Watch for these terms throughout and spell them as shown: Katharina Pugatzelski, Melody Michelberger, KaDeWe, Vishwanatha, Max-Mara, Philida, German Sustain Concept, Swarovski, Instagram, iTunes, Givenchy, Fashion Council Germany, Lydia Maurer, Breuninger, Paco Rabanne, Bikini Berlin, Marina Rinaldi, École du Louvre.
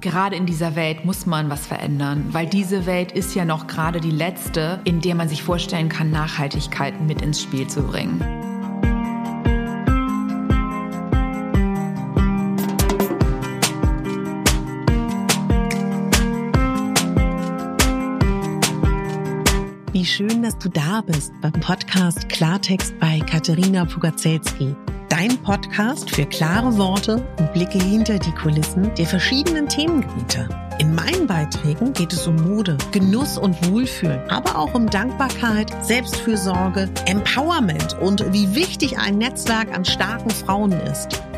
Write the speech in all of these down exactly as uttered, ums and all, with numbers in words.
Gerade in dieser Welt muss man was verändern, weil diese Welt ist ja noch gerade die letzte, in der man sich vorstellen kann, Nachhaltigkeit mit ins Spiel zu bringen. Wie schön, dass du da bist beim Podcast Klartext bei Katharina Pugatzelski. Dein Podcast für klare Worte und Blicke hinter die Kulissen der verschiedenen Themengebiete. In meinen Beiträgen geht es um Mode, Genuss und Wohlfühlen, aber auch um Dankbarkeit, Selbstfürsorge, Empowerment und wie wichtig ein Netzwerk an starken Frauen ist.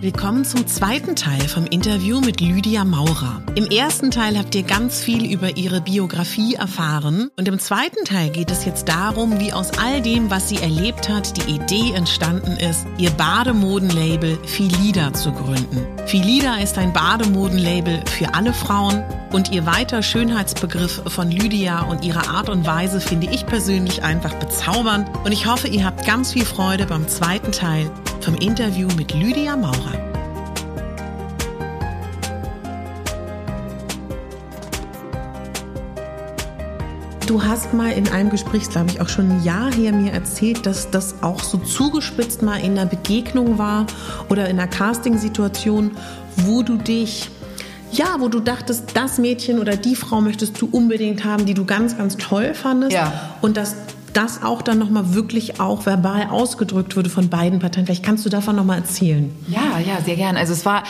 Willkommen zum zweiten Teil vom Interview mit Lydia Maurer. Im ersten Teil habt ihr ganz viel über ihre Biografie erfahren und im zweiten Teil geht es jetzt darum, wie aus all dem, was sie erlebt hat, die Idee entstanden ist, ihr Bademodenlabel Philida zu gründen. Philida ist ein Bademodenlabel für alle Frauen und ihr weiter Schönheitsbegriff von Lydia und ihre Art und Weise finde ich persönlich einfach bezaubernd und ich hoffe, ihr habt ganz viel Freude beim zweiten Teil vom Interview mit Lydia Maurer. Du hast mal in einem Gespräch, glaube ich, auch schon ein Jahr her mir erzählt, dass das auch so zugespitzt mal in einer Begegnung war oder in einer Castingsituation, wo du dich, ja, wo du dachtest, das Mädchen oder die Frau möchtest du unbedingt haben, die du ganz, ganz toll fandest. Ja. Und das das auch dann nochmal wirklich auch verbal ausgedrückt wurde von beiden Parteien. Vielleicht kannst du davon nochmal erzählen. Ja, ja, sehr gern. Also es war,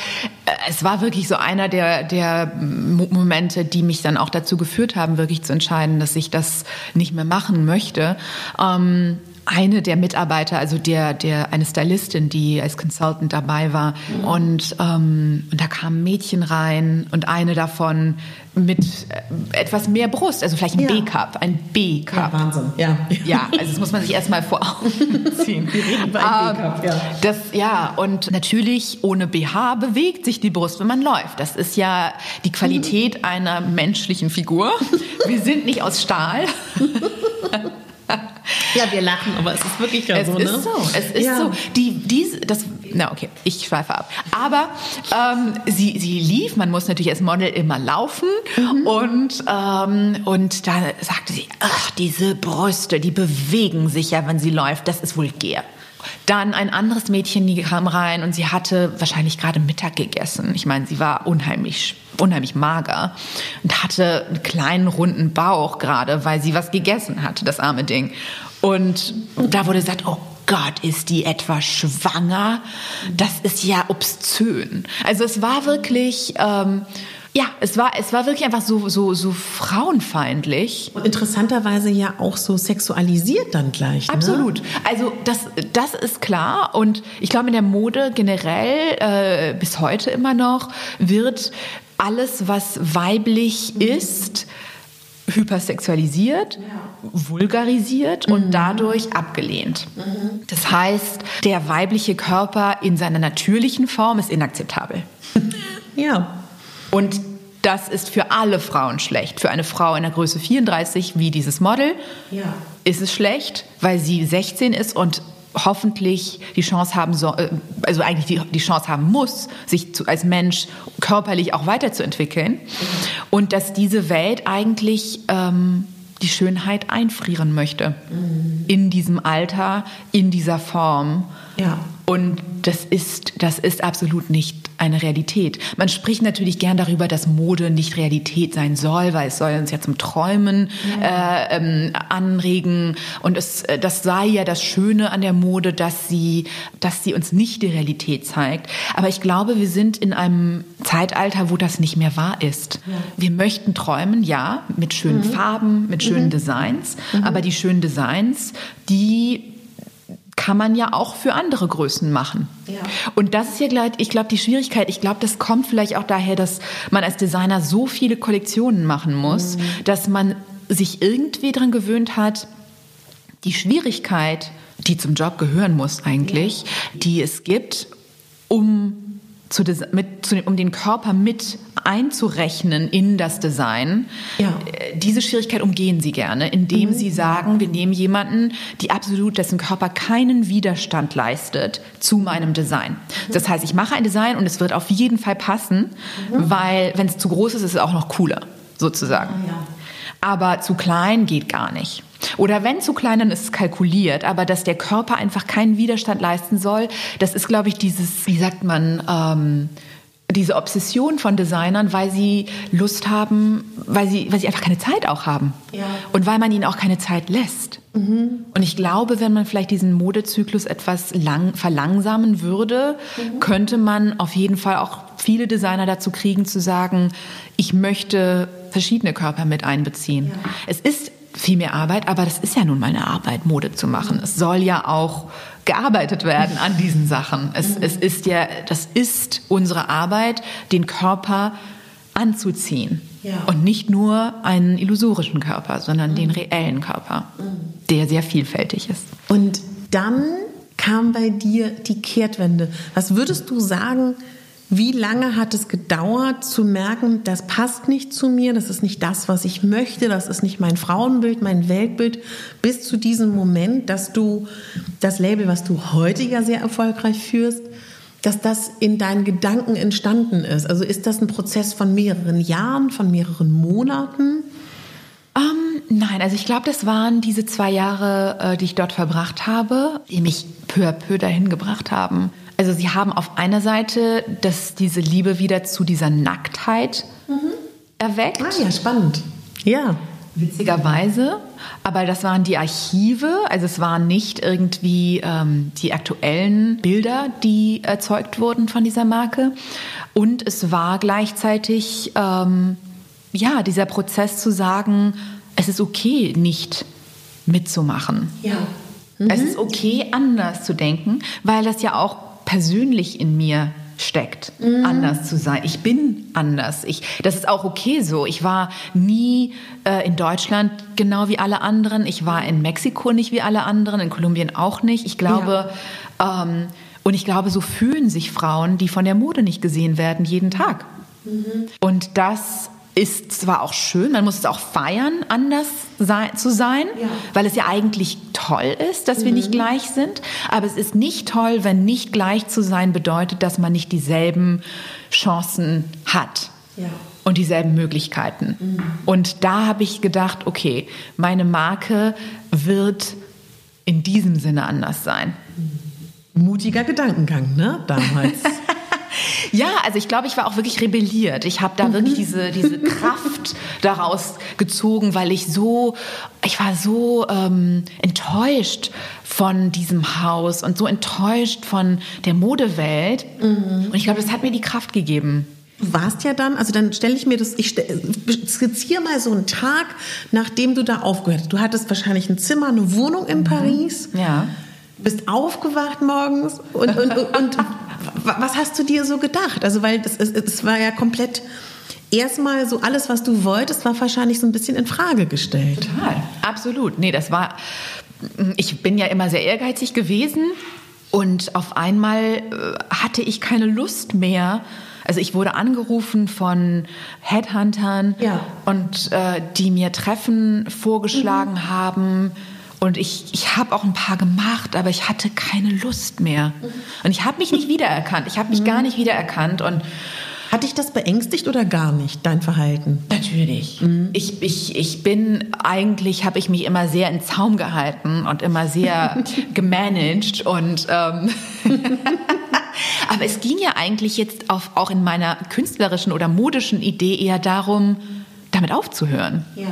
es war wirklich so einer der, der Momente, die mich dann auch dazu geführt haben, wirklich zu entscheiden, dass ich das nicht mehr machen möchte. Ähm Eine der Mitarbeiter, also der, der, eine Stylistin, die als Consultant dabei war. Mhm. Und, ähm, und da kamen Mädchen rein und eine davon mit etwas mehr Brust, also vielleicht ein ja. B-Cup, ein B-Cup. Ja, Wahnsinn, ja. Ja, also das muss man sich erstmal vor Augen ziehen. Bei ähm, B-Cup, ja. Das, ja, und natürlich ohne B H bewegt sich die Brust, wenn man läuft. Das ist ja die Qualität mhm. einer menschlichen Figur. Wir sind nicht aus Stahl. Ja, wir lachen, aber es ist wirklich ja es so, ne? Es ist so, es ist ja. so. Die, die, das, na okay, ich schweife ab. Aber ähm, sie, sie lief, man muss natürlich als Model immer laufen mhm. und, ähm, und da sagte sie, ach, diese Brüste, die bewegen sich ja, wenn sie läuft, das ist vulgär. Dann ein anderes Mädchen, die kam rein und sie hatte wahrscheinlich gerade Mittag gegessen. Ich meine, sie war unheimlich, unheimlich mager und hatte einen kleinen, runden Bauch gerade, weil sie was gegessen hatte, das arme Ding. Und da wurde gesagt, oh Gott, ist die etwa schwanger? Das ist ja obszön. Also es war wirklich... Ähm, Ja, es war, es war wirklich einfach so, so, so frauenfeindlich. Und interessanterweise ja auch so sexualisiert dann gleich. Ne? Absolut. Also das, das ist klar. Und ich glaube, in der Mode generell, äh, bis heute immer noch, wird alles, was weiblich mhm. ist, hypersexualisiert, ja. vulgarisiert mhm. und dadurch abgelehnt. Mhm. Das heißt, der weibliche Körper in seiner natürlichen Form ist inakzeptabel. Ja. Und das ist für alle Frauen schlecht. Für eine Frau in der Größe vierunddreißig wie dieses Model ja. ist es schlecht, weil sie sechzehn ist und hoffentlich die Chance haben so, also eigentlich die, die Chance haben muss, sich zu, als Mensch körperlich auch weiterzuentwickeln. Mhm. Und dass diese Welt eigentlich ähm, die Schönheit einfrieren möchte. Mhm. In diesem Alter, in dieser Form. Ja. Und das ist, das ist absolut nicht eine Realität. Man spricht natürlich gern darüber, dass Mode nicht Realität sein soll, weil es soll uns ja zum Träumen ja. Äh, ähm, anregen. Und es, das sei ja das Schöne an der Mode, dass sie, dass sie uns nicht die Realität zeigt. Aber ich glaube, wir sind in einem Zeitalter, wo das nicht mehr wahr ist. Ja. Wir möchten träumen, ja, mit schönen mhm. Farben, mit schönen mhm. Designs. Mhm. Aber die schönen Designs, die kann man ja auch für andere Größen machen. Ja. Und das ist ja gleich, ich glaube, die Schwierigkeit, ich glaube, das kommt vielleicht auch daher, dass man als Designer so viele Kollektionen machen muss, mhm. dass man sich irgendwie daran gewöhnt hat, die Schwierigkeit, die zum Job gehören muss eigentlich, ja. die es gibt, um, zu, mit, zu, um den Körper mit einzurechnen in das Design. Ja. Diese Schwierigkeit umgehen sie gerne, indem mhm. sie sagen, wir nehmen jemanden, die absolut, dessen Körper keinen Widerstand leistet zu meinem Design. Mhm. Das heißt, ich mache ein Design und es wird auf jeden Fall passen, mhm. weil wenn es zu groß ist, ist es auch noch cooler, sozusagen. Ja, ja. Aber zu klein geht gar nicht. Oder wenn zu klein, dann ist es kalkuliert. Aber dass der Körper einfach keinen Widerstand leisten soll, das ist, glaube ich, dieses, wie sagt man, ähm, diese Obsession von Designern, weil sie Lust haben, weil sie, weil sie einfach keine Zeit auch haben. Ja. Und weil man ihnen auch keine Zeit lässt. Mhm. Und ich glaube, wenn man vielleicht diesen Modezyklus etwas lang, verlangsamen würde, mhm. könnte man auf jeden Fall auch viele Designer dazu kriegen, zu sagen, ich möchte verschiedene Körper mit einbeziehen. Ja. Es ist viel mehr Arbeit, aber das ist ja nun mal eine Arbeit, Mode zu machen. Mhm. Es soll ja auch gearbeitet werden an diesen Sachen. Es, mhm. es ist ja, das ist unsere Arbeit, den Körper anzuziehen. Ja. Und nicht nur einen illusorischen Körper, sondern mhm. den reellen Körper, mhm. der sehr vielfältig ist. Und dann kam bei dir die Kehrtwende. Was würdest du sagen, wie lange hat es gedauert, zu merken, das passt nicht zu mir, das ist nicht das, was ich möchte, das ist nicht mein Frauenbild, mein Weltbild, bis zu diesem Moment, dass du das Label, was du heute ja sehr erfolgreich führst, dass das in deinen Gedanken entstanden ist? Also ist das ein Prozess von mehreren Jahren, von mehreren Monaten? Ähm, nein, also ich glaube, das waren diese zwei Jahre, die ich dort verbracht habe, die mich peu à peu dahin gebracht haben. Also sie haben auf einer Seite das, diese Liebe wieder zu dieser Nacktheit mhm. erweckt. Ah ja, spannend. Ja. Witzigerweise. Aber das waren die Archive, also es waren nicht irgendwie ähm, die aktuellen Bilder, die erzeugt wurden von dieser Marke. Und es war gleichzeitig ähm, ja, dieser Prozess zu sagen, es ist okay, nicht mitzumachen. Ja. Mhm. Es ist okay, anders zu denken, weil das ja auch persönlich in mir steckt, mhm. anders zu sein. Ich bin anders. Ich, das ist auch okay so. Ich war nie äh, in Deutschland genau wie alle anderen. Ich war in Mexiko nicht wie alle anderen, in Kolumbien auch nicht. Ich glaube, ja. ähm, und ich glaube, so fühlen sich Frauen, die von der Mode nicht gesehen werden, jeden Tag. Mhm. Und das ist zwar auch schön, man muss es auch feiern, anders sei, zu sein, ja. weil es ja eigentlich toll ist, dass mhm. wir nicht gleich sind, aber es ist nicht toll, wenn nicht gleich zu sein bedeutet, dass man nicht dieselben Chancen hat ja. und dieselben Möglichkeiten. Mhm. Und da habe ich gedacht, okay, meine Marke wird in diesem Sinne anders sein. Mutiger Gedankengang, ne, damals. Ja, also ich glaube, ich war auch wirklich rebelliert. Ich habe da mhm. wirklich diese, diese Kraft daraus gezogen, weil ich so, ich war so ähm, enttäuscht von diesem Haus und so enttäuscht von der Modewelt. Mhm. Und ich glaube, das hat mir die Kraft gegeben. Du warst ja dann, also dann stelle ich mir das, ich skizziere mal so einen Tag, nachdem du da aufgehört hast. Du hattest wahrscheinlich ein Zimmer, eine Wohnung in mhm. Paris. Ja. Bist aufgewacht morgens und, und, und, und was hast du dir so gedacht? Also weil das, es, es war ja komplett erstmal so alles, was du wolltest, war wahrscheinlich so ein bisschen in Frage gestellt. Total, absolut. Nee, das war, ich bin ja immer sehr ehrgeizig gewesen und auf einmal hatte ich keine Lust mehr. Also ich wurde angerufen von Headhuntern ja. und äh, die mir Treffen vorgeschlagen mhm. haben. Und ich, ich habe auch ein paar gemacht, aber ich hatte keine Lust mehr. Und ich habe mich nicht wiedererkannt. Ich habe mich mhm. gar nicht wiedererkannt. Und Hat dich das beängstigt oder gar nicht, dein Verhalten? Natürlich. Mhm. Ich, ich, ich bin eigentlich, habe ich mich immer sehr in Zaum gehalten und immer sehr gemanagt. Und, ähm, aber es ging ja eigentlich jetzt auf, auch in meiner künstlerischen oder modischen Idee eher darum, damit aufzuhören. Ja.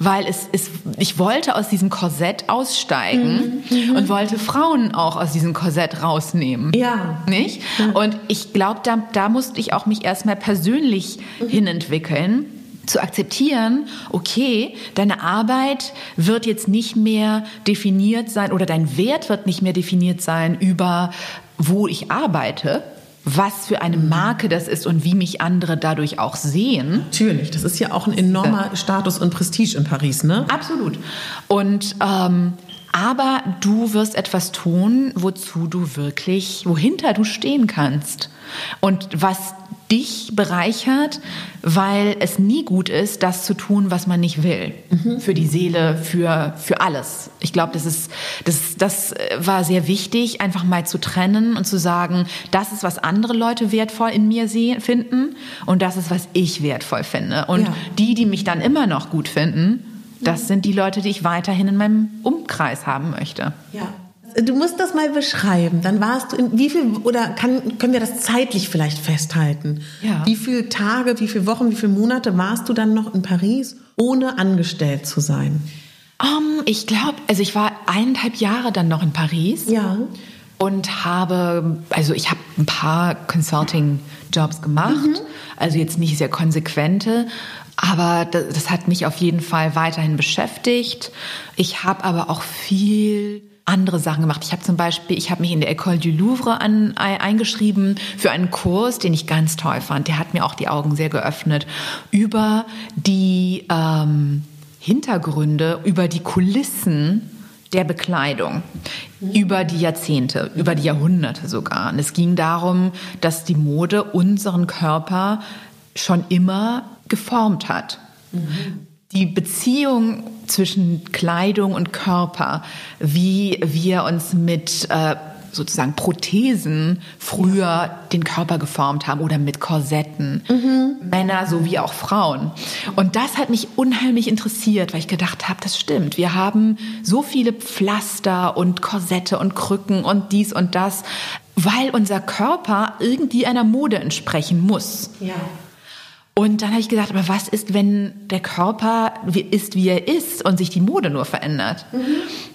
Weil es, es, ich wollte aus diesem Korsett aussteigen mhm. und wollte Frauen auch aus diesem Korsett rausnehmen. Ja. Nicht? Mhm. Und ich glaube, da, da musste ich auch mich erstmal persönlich mhm. hinentwickeln, zu akzeptieren, okay, deine Arbeit wird jetzt nicht mehr definiert sein oder dein Wert wird nicht mehr definiert sein über, wo ich arbeite, was für eine Marke das ist und wie mich andere dadurch auch sehen. Natürlich, das ist ja auch ein enormer Status und Prestige in Paris, ne? Absolut. Und ähm, aber du wirst etwas tun, wozu du wirklich, wohinter du stehen kannst und was dich bereichert, weil es nie gut ist, das zu tun, was man nicht will. Mhm. Für die Seele, für, für alles. Ich glaube, das ist, das, das war sehr wichtig, einfach mal zu trennen und zu sagen, das ist, was andere Leute wertvoll in mir sehen, finden und das ist, was ich wertvoll finde. Und ja. die, die mich dann immer noch gut finden, das mhm. sind die Leute, die ich weiterhin in meinem Umkreis haben möchte. Ja. Du musst das mal beschreiben. Dann warst du in wie viel oder kann, können wir das zeitlich vielleicht festhalten? Ja. Wie viele Tage, wie viele Wochen, wie viele Monate warst du dann noch in Paris, ohne angestellt zu sein? Um, ich glaube, also ich war eineinhalb Jahre dann noch in Paris. Ja. Und habe, also ich habe ein paar Consulting-Jobs gemacht, mhm. also jetzt nicht sehr konsequente, aber das, das hat mich auf jeden Fall weiterhin beschäftigt. Ich habe aber auch viel andere Sachen gemacht. Ich habe zum Beispiel, ich habe mich in der École du Louvre an, eingeschrieben für einen Kurs, den ich ganz toll fand. Der hat mir auch die Augen sehr geöffnet über die ähm, Hintergründe, über die Kulissen der Bekleidung, mhm. über die Jahrzehnte, über die Jahrhunderte sogar. Und es ging darum, dass die Mode unseren Körper schon immer geformt hat. Mhm. Die Beziehung zwischen Kleidung und Körper, wie wir uns mit äh, sozusagen Prothesen früher den Körper geformt haben oder mit Korsetten, mhm. Männer sowie auch Frauen. Und das hat mich unheimlich interessiert, weil ich gedacht habe, das stimmt. Wir haben so viele Pflaster und Korsette und Krücken und dies und das, weil unser Körper irgendwie einer Mode entsprechen muss. Ja. Und dann habe ich gedacht, aber was ist, wenn der Körper ist, wie er ist und sich die Mode nur verändert? Mhm.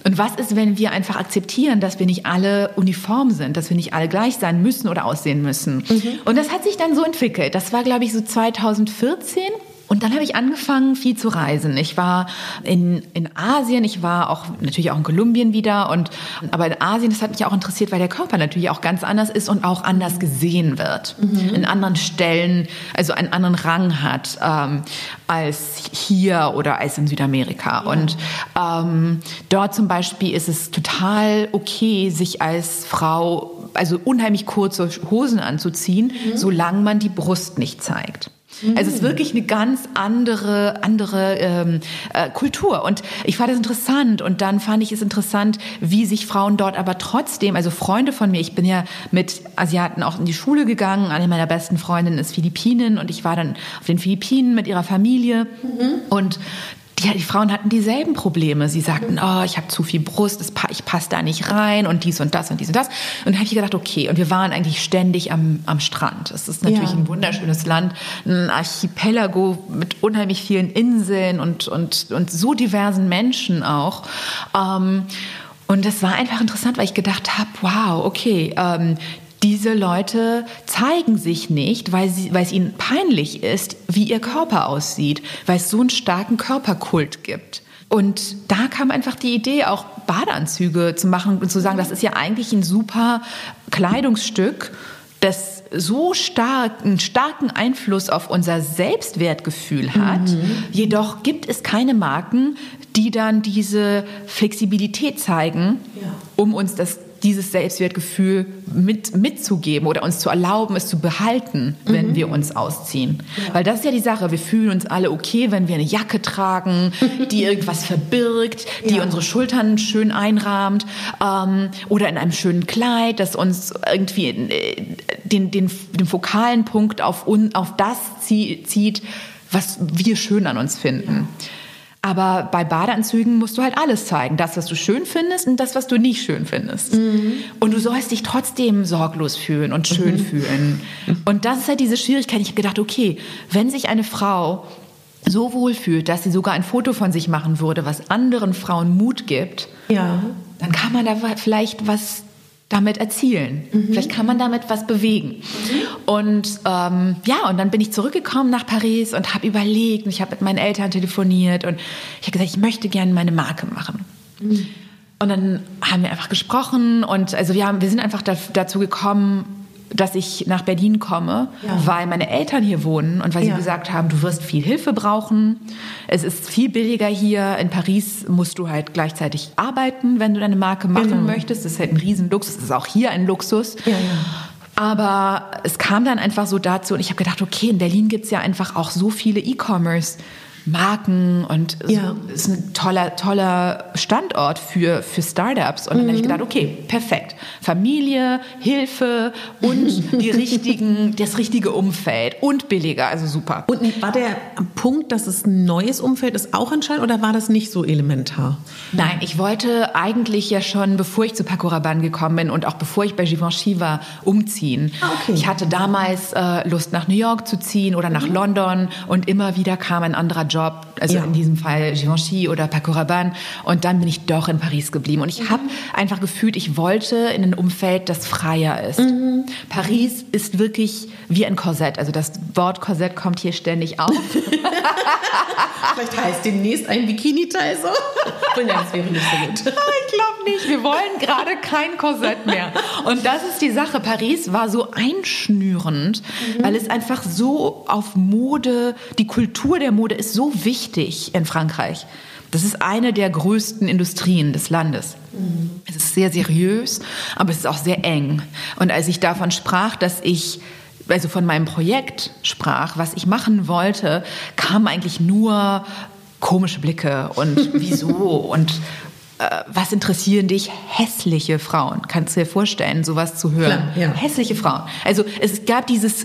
Und was ist, wenn wir einfach akzeptieren, dass wir nicht alle uniform sind, dass wir nicht alle gleich sein müssen oder aussehen müssen? Mhm. Und das hat sich dann so entwickelt. Das war, glaube ich, so zwanzig vierzehn. Und dann habe ich angefangen, viel zu reisen. Ich war in, in Asien, ich war auch natürlich auch in Kolumbien wieder. Und, aber in Asien, das hat mich auch interessiert, weil der Körper natürlich auch ganz anders ist und auch anders gesehen wird. Mhm. In anderen Stellen, also einen anderen Rang hat ähm, als hier oder als in Südamerika. Ja. Und ähm, dort zum Beispiel ist es total okay, sich als Frau, also unheimlich kurze Hosen anzuziehen, mhm. solange man die Brust nicht zeigt. Also es ist wirklich eine ganz andere, andere ähm, äh, Kultur. Und ich fand das interessant. Und dann fand ich es interessant, wie sich Frauen dort aber trotzdem, also Freunde von mir, ich bin ja mit Asiaten auch in die Schule gegangen. Eine meiner besten Freundinnen ist Philippinin. Und ich war dann auf den Philippinen mit ihrer Familie. Mhm. Und die, die Frauen hatten dieselben Probleme. Sie sagten, oh, ich habe zu viel Brust, das, ich passe da nicht rein und dies und das und dies und das. Und da habe ich gedacht, okay, und wir waren eigentlich ständig am, am Strand. Es ist natürlich ja. ein wunderschönes Land, ein Archipelago mit unheimlich vielen Inseln und, und, und so diversen Menschen auch. Ähm, und das war einfach interessant, weil ich gedacht habe, wow, okay, ähm, diese Leute zeigen sich nicht, weil, sie, weil es ihnen peinlich ist, wie ihr Körper aussieht, weil es so einen starken Körperkult gibt. Und da kam einfach die Idee, auch Badeanzüge zu machen und zu sagen, das ist ja eigentlich ein super Kleidungsstück, das so stark, einen starken Einfluss auf unser Selbstwertgefühl hat. Mhm. Jedoch gibt es keine Marken, die dann diese Flexibilität zeigen, ja. um uns das dieses Selbstwertgefühl mit, mitzugeben oder uns zu erlauben, es zu behalten, wenn mhm. wir uns ausziehen. Ja. Weil das ist ja die Sache, wir fühlen uns alle okay, wenn wir eine Jacke tragen, die irgendwas verbirgt, die ja. unsere Schultern schön einrahmt, ähm, oder in einem schönen Kleid, das uns irgendwie den, den, den fokalen Punkt auf, un, auf das zieht, was wir schön an uns finden. Ja. Aber bei Badeanzügen musst du halt alles zeigen. Das, was du schön findest und das, was du nicht schön findest. Mhm. Und du sollst dich trotzdem sorglos fühlen und schön mhm. fühlen. Und das ist halt diese Schwierigkeit. Ich habe gedacht, okay, wenn sich eine Frau so wohlfühlt, dass sie sogar ein Foto von sich machen würde, was anderen Frauen Mut gibt, ja. dann kann man da vielleicht was damit erzielen. Mhm. Vielleicht kann man damit was bewegen. Mhm. Und ähm, ja, und dann bin ich zurückgekommen nach Paris und habe überlegt, und ich habe mit meinen Eltern telefoniert und ich habe gesagt, ich möchte gerne meine Marke machen. Mhm. Und dann haben wir einfach gesprochen und also wir haben, wir sind einfach da, dazu gekommen, dass ich nach Berlin komme, ja. weil meine Eltern hier wohnen und weil sie ja. gesagt haben, du wirst viel Hilfe brauchen. Es ist viel billiger hier. In Paris musst du halt gleichzeitig arbeiten, wenn du deine Marke machen genau. möchtest. Das ist halt ein Riesenluxus. Das ist auch hier ein Luxus. Ja, ja. Aber es kam dann einfach so dazu und ich habe gedacht, okay, in Berlin gibt es ja einfach auch so viele E-Commerce Marken und es ja. so, ist ein toller, toller Standort für, für Startups. Und dann mhm. habe ich gedacht, okay, perfekt. Familie, Hilfe und die richtigen, das richtige Umfeld und billiger, also super. Und war der Punkt, dass es ein neues Umfeld ist, auch entscheidend oder war das nicht so elementar? Nein, ich wollte eigentlich ja schon, bevor ich zu Paco Rabanne gekommen bin und auch bevor ich bei Givenchy war, umziehen. Ah, okay. Ich hatte damals äh, Lust, nach New York zu ziehen oder nach mhm. London und immer wieder kam ein anderer Job, also ja. in diesem Fall Givenchy oder Paco Rabanne. Und dann bin ich doch in Paris geblieben. Und ich mhm. habe einfach gefühlt, ich wollte in ein Umfeld, das freier ist. Mhm. Paris ist wirklich wie ein Korsett. Also das Wort Korsett kommt hier ständig auf. Vielleicht heißt demnächst ein Bikini-Teil so. Oh nein, das wäre nicht so gut. Ich glaube nicht. Wir wollen gerade kein Korsett mehr. Und das ist die Sache. Paris war so einschnürend, mhm. weil es einfach so auf Mode, die Kultur der Mode ist so wichtig in Frankreich. Das ist eine der größten Industrien des Landes. Mhm. Es ist sehr seriös, aber es ist auch sehr eng. Und als ich davon sprach, dass ich, also von meinem Projekt sprach, was ich machen wollte, kamen eigentlich nur komische Blicke und wieso und äh, was interessieren dich hässliche Frauen? Kannst du dir vorstellen, sowas zu hören? Klar, ja. Hässliche Frauen. Also es gab dieses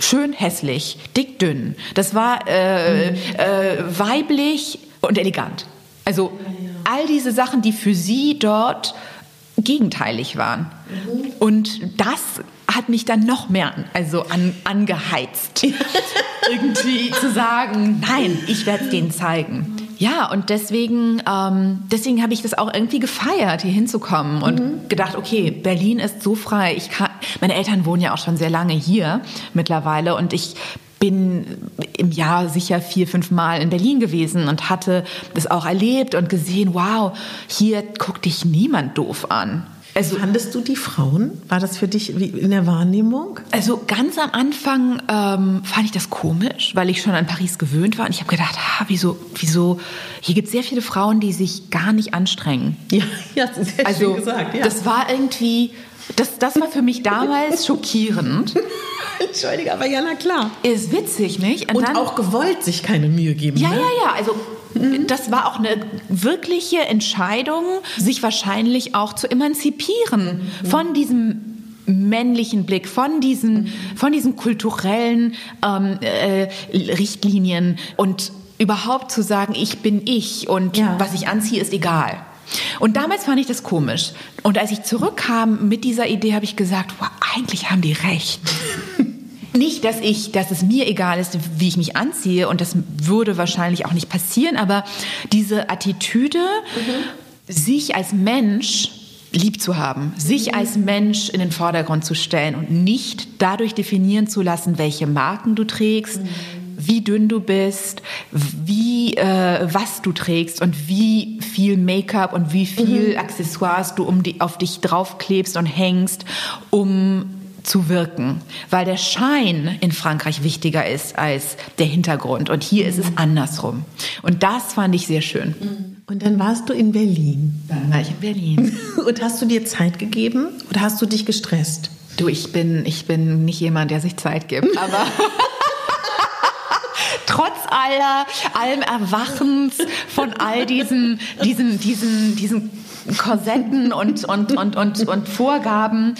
schön hässlich, dick dünn. Das war äh, mhm. äh, weiblich und elegant. Also all diese Sachen, die für sie dort gegenteilig waren. Mhm. Und das hat mich dann noch mehr also an, angeheizt, irgendwie zu sagen, nein, ich werde es denen zeigen. Ja, und deswegen, ähm, deswegen habe ich das auch irgendwie gefeiert, hier hinzukommen und mhm. gedacht, okay, Berlin ist so frei. Ich kann, meine Eltern wohnen ja auch schon sehr lange hier mittlerweile und ich bin im Jahr sicher vier, fünf Mal in Berlin gewesen und hatte das auch erlebt und gesehen, wow, hier guckt dich niemand doof an. Also, fandest du die Frauen? War das für dich wie in der Wahrnehmung? Also ganz am Anfang ähm, fand ich das komisch, weil ich schon an Paris gewöhnt war. Und ich habe gedacht, ah, wieso, wieso, hier gibt es sehr viele Frauen, die sich gar nicht anstrengen. Ja, ja das ist sehr also, schön gesagt. Ja. Das war irgendwie... Das, das war für mich damals schockierend. Entschuldige, aber ja, na klar. Ist witzig, nicht? Und, und dann, auch gewollt sich keine Mühe geben. Ja, ne? ja, ja. Also mhm. das war auch eine wirkliche Entscheidung, sich wahrscheinlich auch zu emanzipieren mhm. von diesem männlichen Blick, von diesen, mhm. von diesen kulturellen ähm, äh, Richtlinien und überhaupt zu sagen, ich bin ich und ja. was ich anziehe, ist egal. Und damals fand ich das komisch. Und als ich zurückkam mit dieser Idee, habe ich gesagt, wow, eigentlich haben die recht. Nicht, dass ich, dass es mir egal ist, wie ich mich anziehe. Und das würde wahrscheinlich auch nicht passieren. Aber diese Attitüde, mhm. sich als Mensch lieb zu haben, sich mhm. als Mensch in den Vordergrund zu stellen und nicht dadurch definieren zu lassen, welche Marken du trägst, mhm. wie dünn du bist, wie äh, was du trägst und wie viel Make-up und wie viel mhm. Accessoires du um die, auf dich draufklebst und hängst, um zu wirken, weil der Schein in Frankreich wichtiger ist als der Hintergrund. Und hier ist es andersrum. Und das fand ich sehr schön. Und dann warst du in Berlin. Dann war ich in Berlin. Und hast du dir Zeit gegeben oder hast du dich gestresst? Du, ich bin, ich bin nicht jemand, der sich Zeit gibt, aber... Trotz aller, allem Erwachens von all diesen, diesen, diesen, diesen Korsetten und, und, und, und, und Vorgaben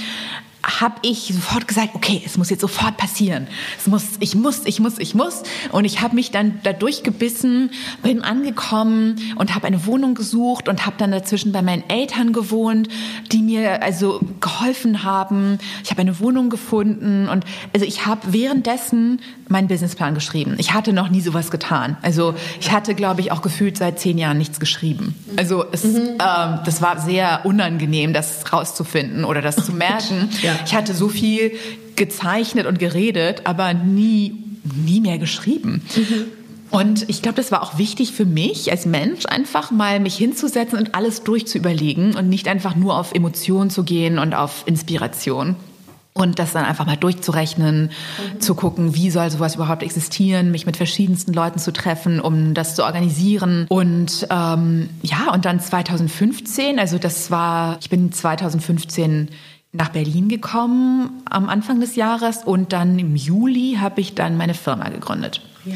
habe ich sofort gesagt, okay, es muss jetzt sofort passieren. Es muss, ich muss, ich muss, ich muss. Und ich habe mich dann da durchgebissen, bin angekommen und habe eine Wohnung gesucht und habe dann dazwischen bei meinen Eltern gewohnt, die mir also geholfen haben. Ich habe eine Wohnung gefunden und also ich habe währenddessen meinen Businessplan geschrieben. Ich hatte noch nie sowas getan. Also ich hatte, glaube ich, auch gefühlt seit zehn Jahren nichts geschrieben. Also es, mhm. ähm, das war sehr unangenehm, das rauszufinden oder das zu merken. Ja. Ich hatte so viel gezeichnet und geredet, aber nie, nie mehr geschrieben. Mhm. Und ich glaube, das war auch wichtig für mich als Mensch, einfach mal mich hinzusetzen und alles durchzuüberlegen und nicht einfach nur auf Emotionen zu gehen und auf Inspiration. Und das dann einfach mal durchzurechnen, mhm. zu gucken, wie soll sowas überhaupt existieren, mich mit verschiedensten Leuten zu treffen, um das zu organisieren. Und ähm, ja, und dann zweitausendfünfzehn, also das war, ich bin zweitausendfünfzehn nach Berlin gekommen am Anfang des Jahres und dann im Juli habe ich dann meine Firma gegründet. Ja.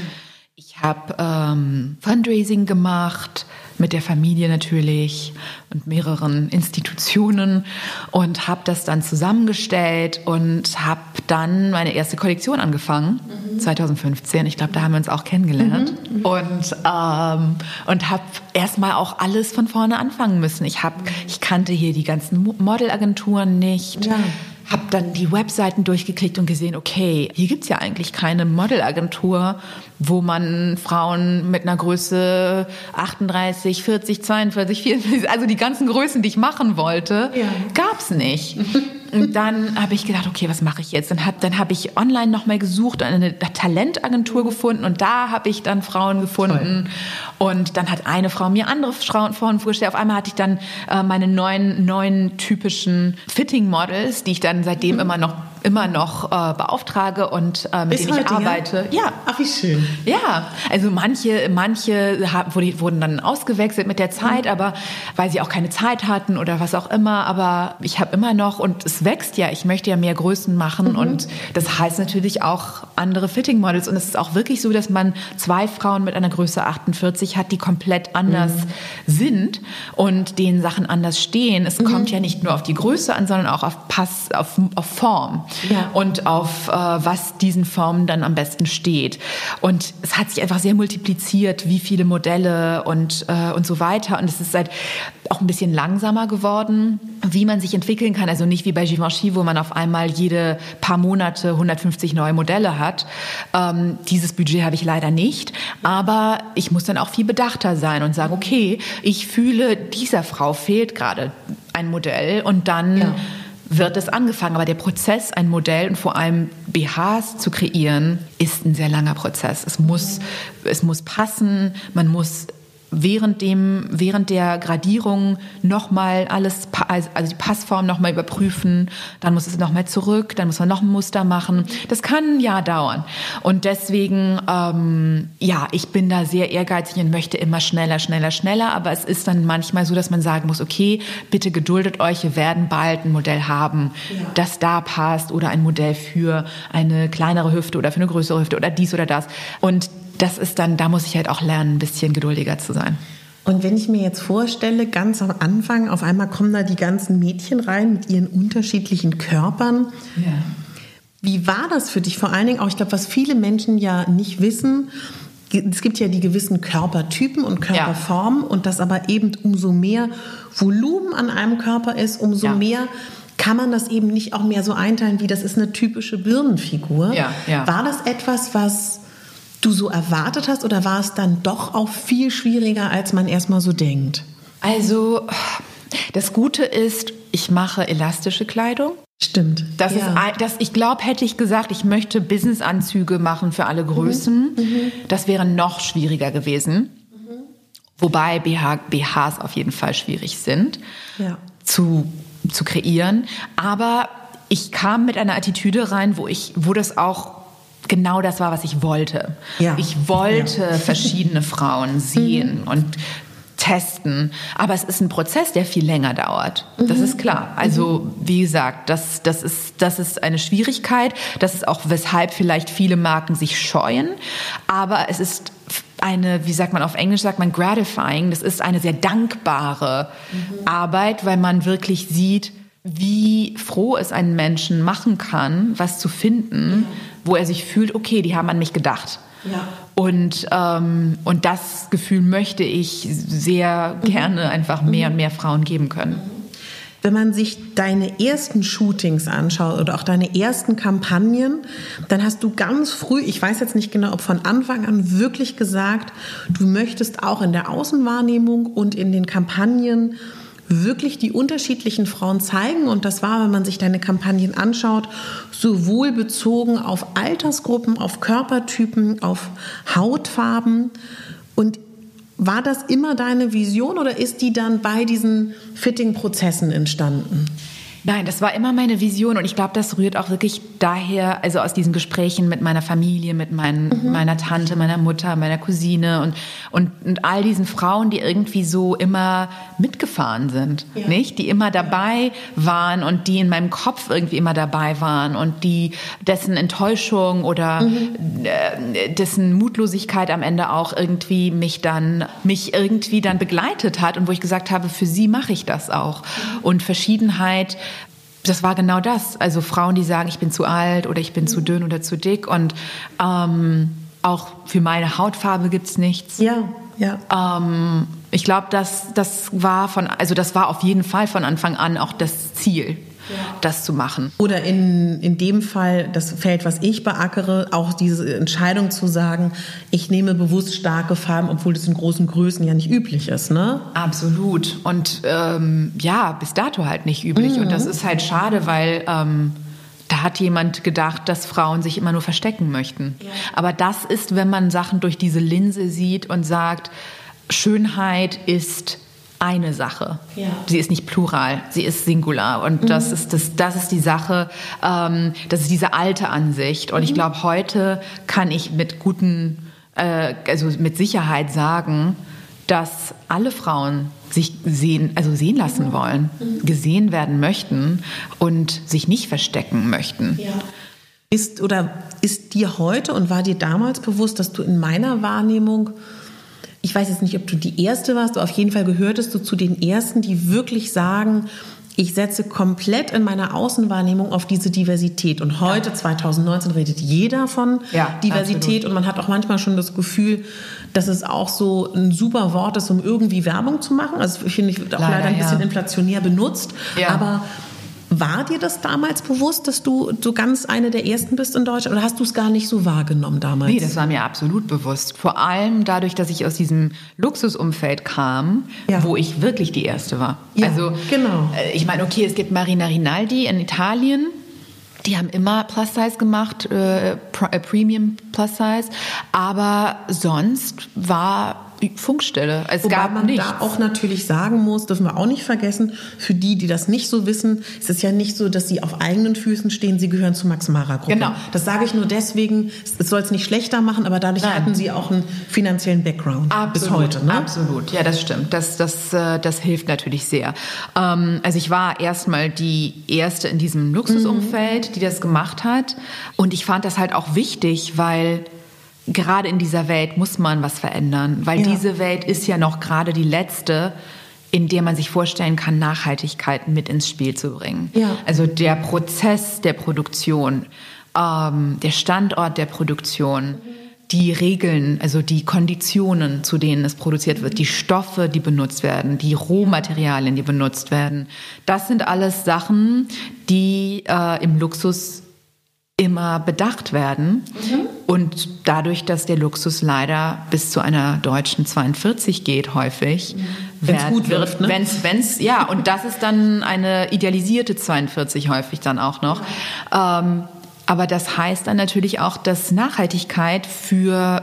Ich habe ähm, Fundraising gemacht, mit der Familie natürlich und mehreren Institutionen und habe das dann zusammengestellt und habe dann meine erste Kollektion angefangen, mhm. zweitausendfünfzehn. Ich glaube, da haben wir uns auch kennengelernt. Mhm. Mhm. Und, ähm, und habe erstmal auch alles von vorne anfangen müssen. Ich, hab, ich kannte hier die ganzen Modelagenturen nicht. Ja. Hab dann die Webseiten durchgeklickt und gesehen, okay, hier gibt's ja eigentlich keine Modelagentur, wo man Frauen mit einer Größe achtunddreißig, vierzig, zweiundvierzig, vierundvierzig, also die ganzen Größen, die ich machen wollte, ja. gab's nicht. Und dann habe ich gedacht, okay, was mache ich jetzt? Und hab, dann habe ich online nochmal gesucht, eine Talentagentur gefunden und da habe ich dann Frauen gefunden. Toll. Und dann hat eine Frau mir andere Frauen vorgestellt. Auf einmal hatte ich dann äh, meine neuen, neuen typischen Fitting-Models, die ich dann seitdem mhm. immer noch immer noch äh, beauftrage und äh, mit denen ich arbeite. Ja? Ja. Ach, wie schön. Ja, also manche, manche haben, wurden dann ausgewechselt mit der Zeit, mhm. aber weil sie auch keine Zeit hatten oder was auch immer. Aber ich habe immer noch, und es wächst ja, ich möchte ja mehr Größen machen. Mhm. Und das heißt natürlich auch andere Fitting-Models. Und es ist auch wirklich so, dass man zwei Frauen mit einer Größe achtundvierzig hat, die komplett anders mhm. sind und denen Sachen anders stehen. Es mhm. kommt ja nicht nur auf die Größe an, sondern auch auf Pass, auf, auf Form. Ja. Und auf äh, was diesen Formen dann am besten steht. Und es hat sich einfach sehr multipliziert, wie viele Modelle und, äh, und so weiter. Und es ist halt auch ein bisschen langsamer geworden, wie man sich entwickeln kann. Also nicht wie bei Givenchy, wo man auf einmal jede paar Monate hundertfünfzig neue Modelle hat. Ähm, dieses Budget habe ich leider nicht. Aber ich muss dann auch viel bedachter sein und sagen, okay, ich fühle, dieser Frau fehlt gerade ein Modell. Und dann... Ja. wird es angefangen. Aber der Prozess, ein Modell und vor allem B Hs zu kreieren, ist ein sehr langer Prozess. Es muss, es muss passen, man muss während dem, während der Gradierung nochmal alles, also die Passform nochmal überprüfen, dann muss es nochmal zurück, dann muss man noch ein Muster machen. Das kann ein Jahr dauern. Und deswegen, ähm, ja, ich bin da sehr ehrgeizig und möchte immer schneller, schneller, schneller, aber es ist dann manchmal so, dass man sagen muss, okay, bitte geduldet euch, wir werden bald ein Modell haben, ja. das da passt oder ein Modell für eine kleinere Hüfte oder für eine größere Hüfte oder dies oder das. Und das ist dann, da muss ich halt auch lernen, ein bisschen geduldiger zu sein. Und wenn ich mir jetzt vorstelle, ganz am Anfang, auf einmal kommen da die ganzen Mädchen rein mit ihren unterschiedlichen Körpern. Ja. Wie war das für dich? Vor allen Dingen auch, ich glaube, was viele Menschen ja nicht wissen, es gibt ja die gewissen Körpertypen und Körperformen ja. und dass aber eben umso mehr Volumen an einem Körper ist, umso ja. mehr... kann man das eben nicht auch mehr so einteilen, wie das ist eine typische Birnenfigur. Ja, ja. War das etwas, was du so erwartet hast oder war es dann doch auch viel schwieriger, als man erstmal so denkt? Also das Gute ist, ich mache elastische Kleidung. Stimmt. Das ja. ist ein, das, ich glaube, hätte ich gesagt, ich möchte Business-Anzüge machen für alle Größen, mhm. Mhm. das wäre noch schwieriger gewesen. Mhm. Wobei B H, B Hs auf jeden Fall schwierig sind. Ja. Zu zu kreieren, aber ich kam mit einer Attitüde rein, wo ich, wo das auch genau das war, was ich wollte. Ja. Ich wollte ja. verschiedene Frauen sehen mhm. und testen. Aber es ist ein Prozess, der viel länger dauert. Mhm. Das ist klar. Also mhm. wie gesagt, das, das, ist, das ist eine Schwierigkeit. Das ist auch, weshalb vielleicht viele Marken sich scheuen. Aber es ist eine, wie sagt man auf Englisch, sagt man gratifying. Das ist eine sehr dankbare mhm. Arbeit, weil man wirklich sieht, wie froh es einen Menschen machen kann, was zu finden, mhm. wo er sich fühlt, okay, die haben an mich gedacht. Ja. Und, ähm, und das Gefühl möchte ich sehr mhm. gerne einfach mehr mhm. und mehr Frauen geben können. Wenn man sich deine ersten Shootings anschaut oder auch deine ersten Kampagnen, dann hast du ganz früh, ich weiß jetzt nicht genau, ob von Anfang an wirklich gesagt, du möchtest auch in der Außenwahrnehmung und in den Kampagnen wirklich die unterschiedlichen Frauen zeigen. Und das war, wenn man sich deine Kampagnen anschaut, sowohl bezogen auf Altersgruppen, auf Körpertypen, auf Hautfarben. Und war das immer deine Vision oder ist die dann bei diesen Fitting-Prozessen entstanden? Nein, das war immer meine Vision und ich glaube, das rührt auch wirklich daher, also aus diesen Gesprächen mit meiner Familie, mit meinen, mhm. meiner Tante, meiner Mutter, meiner Cousine und, und, und all diesen Frauen, die irgendwie so immer mitgefahren sind, ja. nicht? Die immer dabei waren und die in meinem Kopf irgendwie immer dabei waren und die dessen Enttäuschung oder mhm. dessen Mutlosigkeit am Ende auch irgendwie mich dann, mich irgendwie dann begleitet hat und wo ich gesagt habe, für sie mache ich das auch. Und Verschiedenheit, das war genau das. Also Frauen, die sagen, ich bin zu alt oder ich bin zu dünn oder zu dick und ähm, auch für meine Hautfarbe gibt's nichts. Ja, ja. Ähm, ich glaube, das, das war von, also das war auf jeden Fall von Anfang an auch das Ziel, ja. das zu machen. Oder in, in dem Fall, das Feld, was ich beackere, auch diese Entscheidung zu sagen, ich nehme bewusst starke Farben, obwohl das in großen Größen ja nicht üblich ist, ne? Absolut. Und ähm, ja, bis dato halt nicht üblich. Mhm. Und das ist halt schade, weil ähm, da hat jemand gedacht, dass Frauen sich immer nur verstecken möchten. Ja. Aber das ist, wenn man Sachen durch diese Linse sieht und sagt, Schönheit ist eine Sache. Ja. Sie ist nicht plural, sie ist singular. Und mhm. das ist das, das ist die Sache, ähm, das ist diese alte Ansicht. Und mhm. ich glaube, heute kann ich mit guten, äh, also mit Sicherheit sagen, dass alle Frauen sich sehen, also sehen lassen mhm. wollen, mhm. gesehen werden möchten und sich nicht verstecken möchten. Ja. Ist oder ist dir heute und war dir damals bewusst, dass du in meiner Wahrnehmung, ich weiß jetzt nicht, ob du die Erste warst, aber auf jeden Fall gehörtest du zu den Ersten, die wirklich sagen, ich setze komplett in meiner Außenwahrnehmung auf diese Diversität. Und heute, ja. zwanzig neunzehn, redet jeder von ja, Diversität. Absolut. Und man hat auch manchmal schon das Gefühl, dass es auch so ein super Wort ist, um irgendwie Werbung zu machen. Also ich finde, ich wird auch leider, leider ein bisschen ja. inflationär benutzt. Ja. Aber war dir das damals bewusst, dass du so ganz eine der Ersten bist in Deutschland? Oder hast du es gar nicht so wahrgenommen damals? Nee, das war mir absolut bewusst. Vor allem dadurch, dass ich aus diesem Luxusumfeld kam, ja. wo ich wirklich die Erste war. Ja, also, genau. Ich meine, okay, es gibt Marina Rinaldi in Italien. Die haben immer Plus-Size gemacht, äh, Premium Plus-Size. Aber sonst war Funkstelle. Es Wobei gab man nichts. Da auch natürlich sagen muss, dürfen wir auch nicht vergessen, für die, die das nicht so wissen, ist es ja nicht so, dass sie auf eigenen Füßen stehen, sie gehören zur Max-Mara-Gruppe. Genau. Das sage ich nur deswegen, es soll es nicht schlechter machen, aber dadurch Nein. hatten sie auch einen finanziellen Background absolut, bis heute. Ne? Absolut, ja, das stimmt. Das, das, das hilft natürlich sehr. Also ich war erstmal die Erste in diesem Luxusumfeld, mhm. die das gemacht hat und ich fand das halt auch wichtig, weil gerade in dieser Welt muss man was verändern, weil ja. diese Welt ist ja noch gerade die letzte, in der man sich vorstellen kann, Nachhaltigkeit mit ins Spiel zu bringen. Ja. Also der Prozess der Produktion, ähm, der Standort der Produktion, die Regeln, also die Konditionen, zu denen es produziert wird, die Stoffe, die benutzt werden, die Rohmaterialien, die benutzt werden, das sind alles Sachen, die äh, im Luxus immer bedacht werden mhm. und dadurch, dass der Luxus leider bis zu einer deutschen zweiundvierzig geht häufig, mhm. wenn es gut wird, ne? wenn's, wenn's, ja, und das ist dann eine idealisierte zweiundvierzig häufig dann auch noch. Mhm. Ähm, aber das heißt dann natürlich auch, dass Nachhaltigkeit für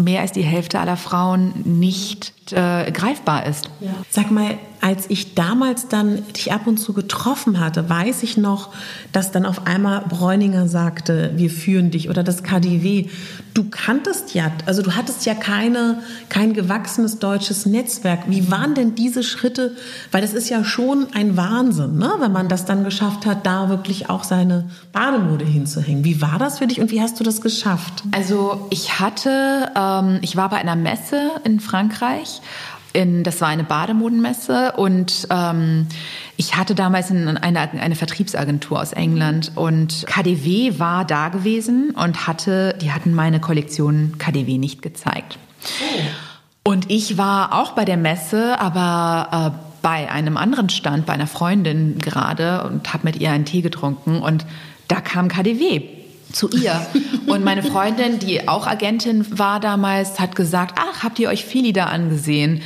mehr als die Hälfte aller Frauen nicht äh, greifbar ist. Ja. Sag mal, als ich damals dann dich ab und zu getroffen hatte, weiß ich noch, dass dann auf einmal Breuninger sagte, wir führen dich, oder das KaDeWe. Du kanntest ja, also du hattest ja keine, kein gewachsenes deutsches Netzwerk. Wie waren denn diese Schritte? Weil das ist ja schon ein Wahnsinn, ne? Wenn man das dann geschafft hat, da wirklich auch seine Bademode hinzuhängen. Wie war das für dich und wie hast du das geschafft? Also ich hatte, ähm, ich war bei einer Messe in Frankreich. In, das war eine Bademodenmesse und ähm, ich hatte damals eine, eine, eine Vertriebsagentur aus England und KaDeWe war da gewesen und hatte, die hatten meine Kollektion KaDeWe nicht gezeigt. Oh. Und ich war auch bei der Messe, aber äh, bei einem anderen Stand, bei einer Freundin gerade und habe mit ihr einen Tee getrunken und da kam KaDeWe zu ihr. Und meine Freundin, die auch Agentin war damals, hat gesagt, ach, habt ihr euch Philida angesehen?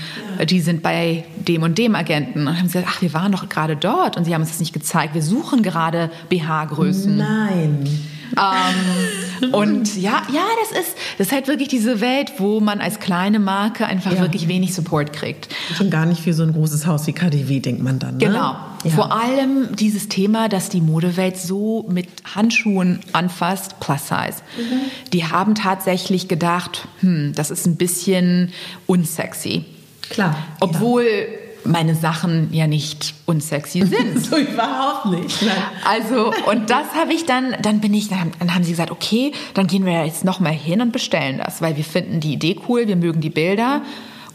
Die sind bei dem und dem Agenten. Und haben gesagt, ach, wir waren doch gerade dort und sie haben uns das nicht gezeigt. Wir suchen gerade B H-Größen. Nein. Ähm, und ja, ja, das ist, das ist halt wirklich diese Welt, wo man als kleine Marke einfach ja. wirklich wenig Support kriegt. Schon gar nicht für so ein großes Haus wie KaDeWe, denkt man dann, ne? Genau. Ja. Vor allem dieses Thema, dass die Modewelt so mit Handschuhen anfasst, plus size. Mhm. Die haben tatsächlich gedacht, hm, das ist ein bisschen unsexy. Klar. Obwohl ja. meine Sachen ja nicht unsexy sind. So überhaupt nicht. Nein. Also, und das habe ich dann, dann bin ich, dann haben sie gesagt, okay, dann gehen wir jetzt nochmal hin und bestellen das, weil wir finden die Idee cool, wir mögen die Bilder.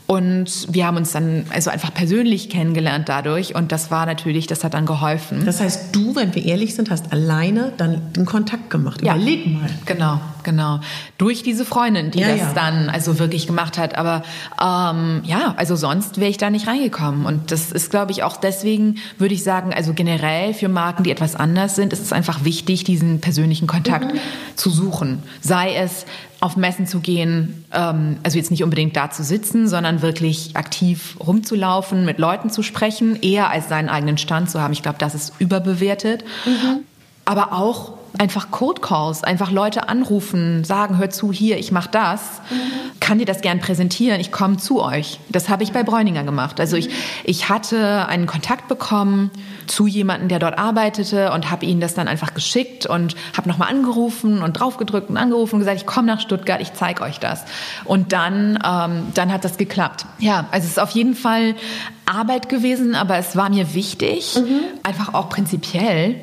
Und wir haben uns dann also einfach persönlich kennengelernt dadurch. Und das war natürlich, das hat dann geholfen. Das heißt, du, wenn wir ehrlich sind, hast alleine dann den Kontakt gemacht. Ja. Überleg mal. Genau, genau. Durch diese Freundin, die ja, das ja. dann also wirklich gemacht hat. Aber ähm, ja, also sonst wäre ich da nicht reingekommen. Und das ist, glaube ich, auch deswegen, würde ich sagen, also generell für Marken, die etwas anders sind, ist es einfach wichtig, diesen persönlichen Kontakt mhm. zu suchen. Sei es auf Messen zu gehen, ähm, also jetzt nicht unbedingt da zu sitzen, sondern wirklich aktiv rumzulaufen, mit Leuten zu sprechen, eher als seinen eigenen Stand zu haben. Ich glaube, das ist überbewertet. Mhm. Aber auch einfach Cold Calls, einfach Leute anrufen, sagen, hör zu, hier, ich mache das. Mhm. Kann dir das gern präsentieren, ich komme zu euch. Das habe ich bei Breuninger gemacht. Also ich, ich hatte einen Kontakt bekommen zu jemandem, der dort arbeitete und habe ihnen das dann einfach geschickt und habe nochmal angerufen und draufgedrückt und angerufen und gesagt, ich komme nach Stuttgart, ich zeige euch das. Und dann, ähm, dann hat das geklappt. Ja, also es ist auf jeden Fall Arbeit gewesen, aber es war mir wichtig, mhm. einfach auch prinzipiell, mhm.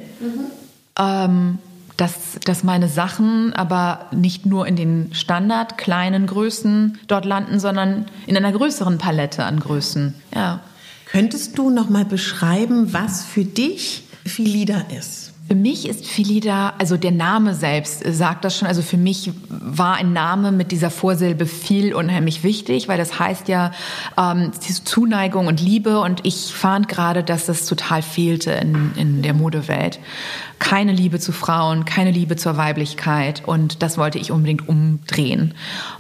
ähm, Dass, dass meine Sachen aber nicht nur in den Standard kleinen Größen dort landen, sondern in einer größeren Palette an Größen. Ja. Könntest du noch mal beschreiben, was für dich Philida ist? Für mich ist Philida, also der Name selbst sagt das schon, also für mich war ein Name mit dieser Vorsilbe viel unheimlich wichtig, weil das heißt ja ähm, Zuneigung und Liebe und ich fand gerade, dass das total fehlte in, in der Modewelt. Keine Liebe zu Frauen, keine Liebe zur Weiblichkeit und das wollte ich unbedingt umdrehen.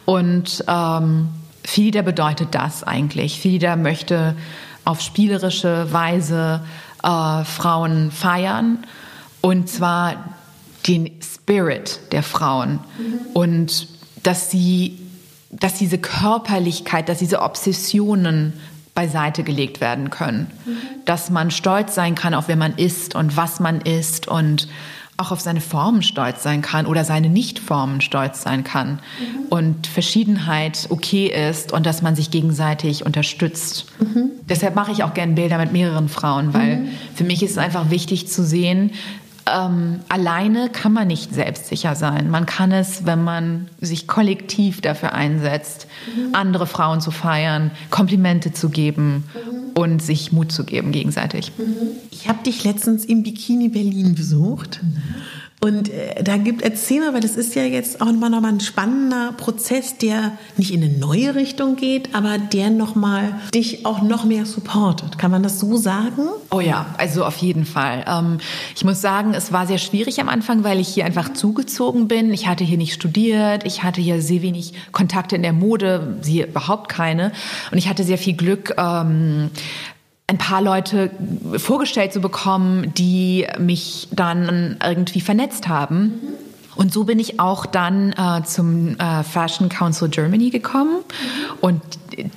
Und ähm, Philida bedeutet das eigentlich. Philida möchte auf spielerische Weise äh, Frauen feiern. Und zwar den Spirit der Frauen mhm. und dass sie, dass diese Körperlichkeit, dass diese Obsessionen beiseite gelegt werden können. Mhm. Dass man stolz sein kann, auf wer man ist und was man ist und auch auf seine Formen stolz sein kann oder seine Nichtformen stolz sein kann mhm. und Verschiedenheit okay ist und dass man sich gegenseitig unterstützt. Mhm. Deshalb mache ich auch gerne Bilder mit mehreren Frauen, weil mhm. für mich ist es einfach wichtig zu sehen, Ähm, alleine kann man nicht selbstsicher sein. Man kann es, wenn man sich kollektiv dafür einsetzt, mhm. andere Frauen zu feiern, Komplimente zu geben mhm. und sich Mut zu geben gegenseitig. Mhm. Ich habe dich letztens im Bikini Berlin besucht. Mhm. Und äh, da gibt, erzähl mal, weil das ist ja jetzt auch nochmal ein spannender Prozess, der nicht in eine neue Richtung geht, aber der nochmal dich auch noch mehr supportet. Kann man das so sagen? Oh ja, also auf jeden Fall. Ähm, ich muss sagen, es war sehr schwierig am Anfang, weil ich hier einfach zugezogen bin. Ich hatte hier nicht studiert, ich hatte hier sehr wenig Kontakte in der Mode, sie überhaupt keine. Und ich hatte sehr viel Glück, ähm, ein paar Leute vorgestellt zu bekommen, die mich dann irgendwie vernetzt haben. Mhm. Und so bin ich auch dann äh, zum äh, Fashion Council Germany gekommen mhm. Und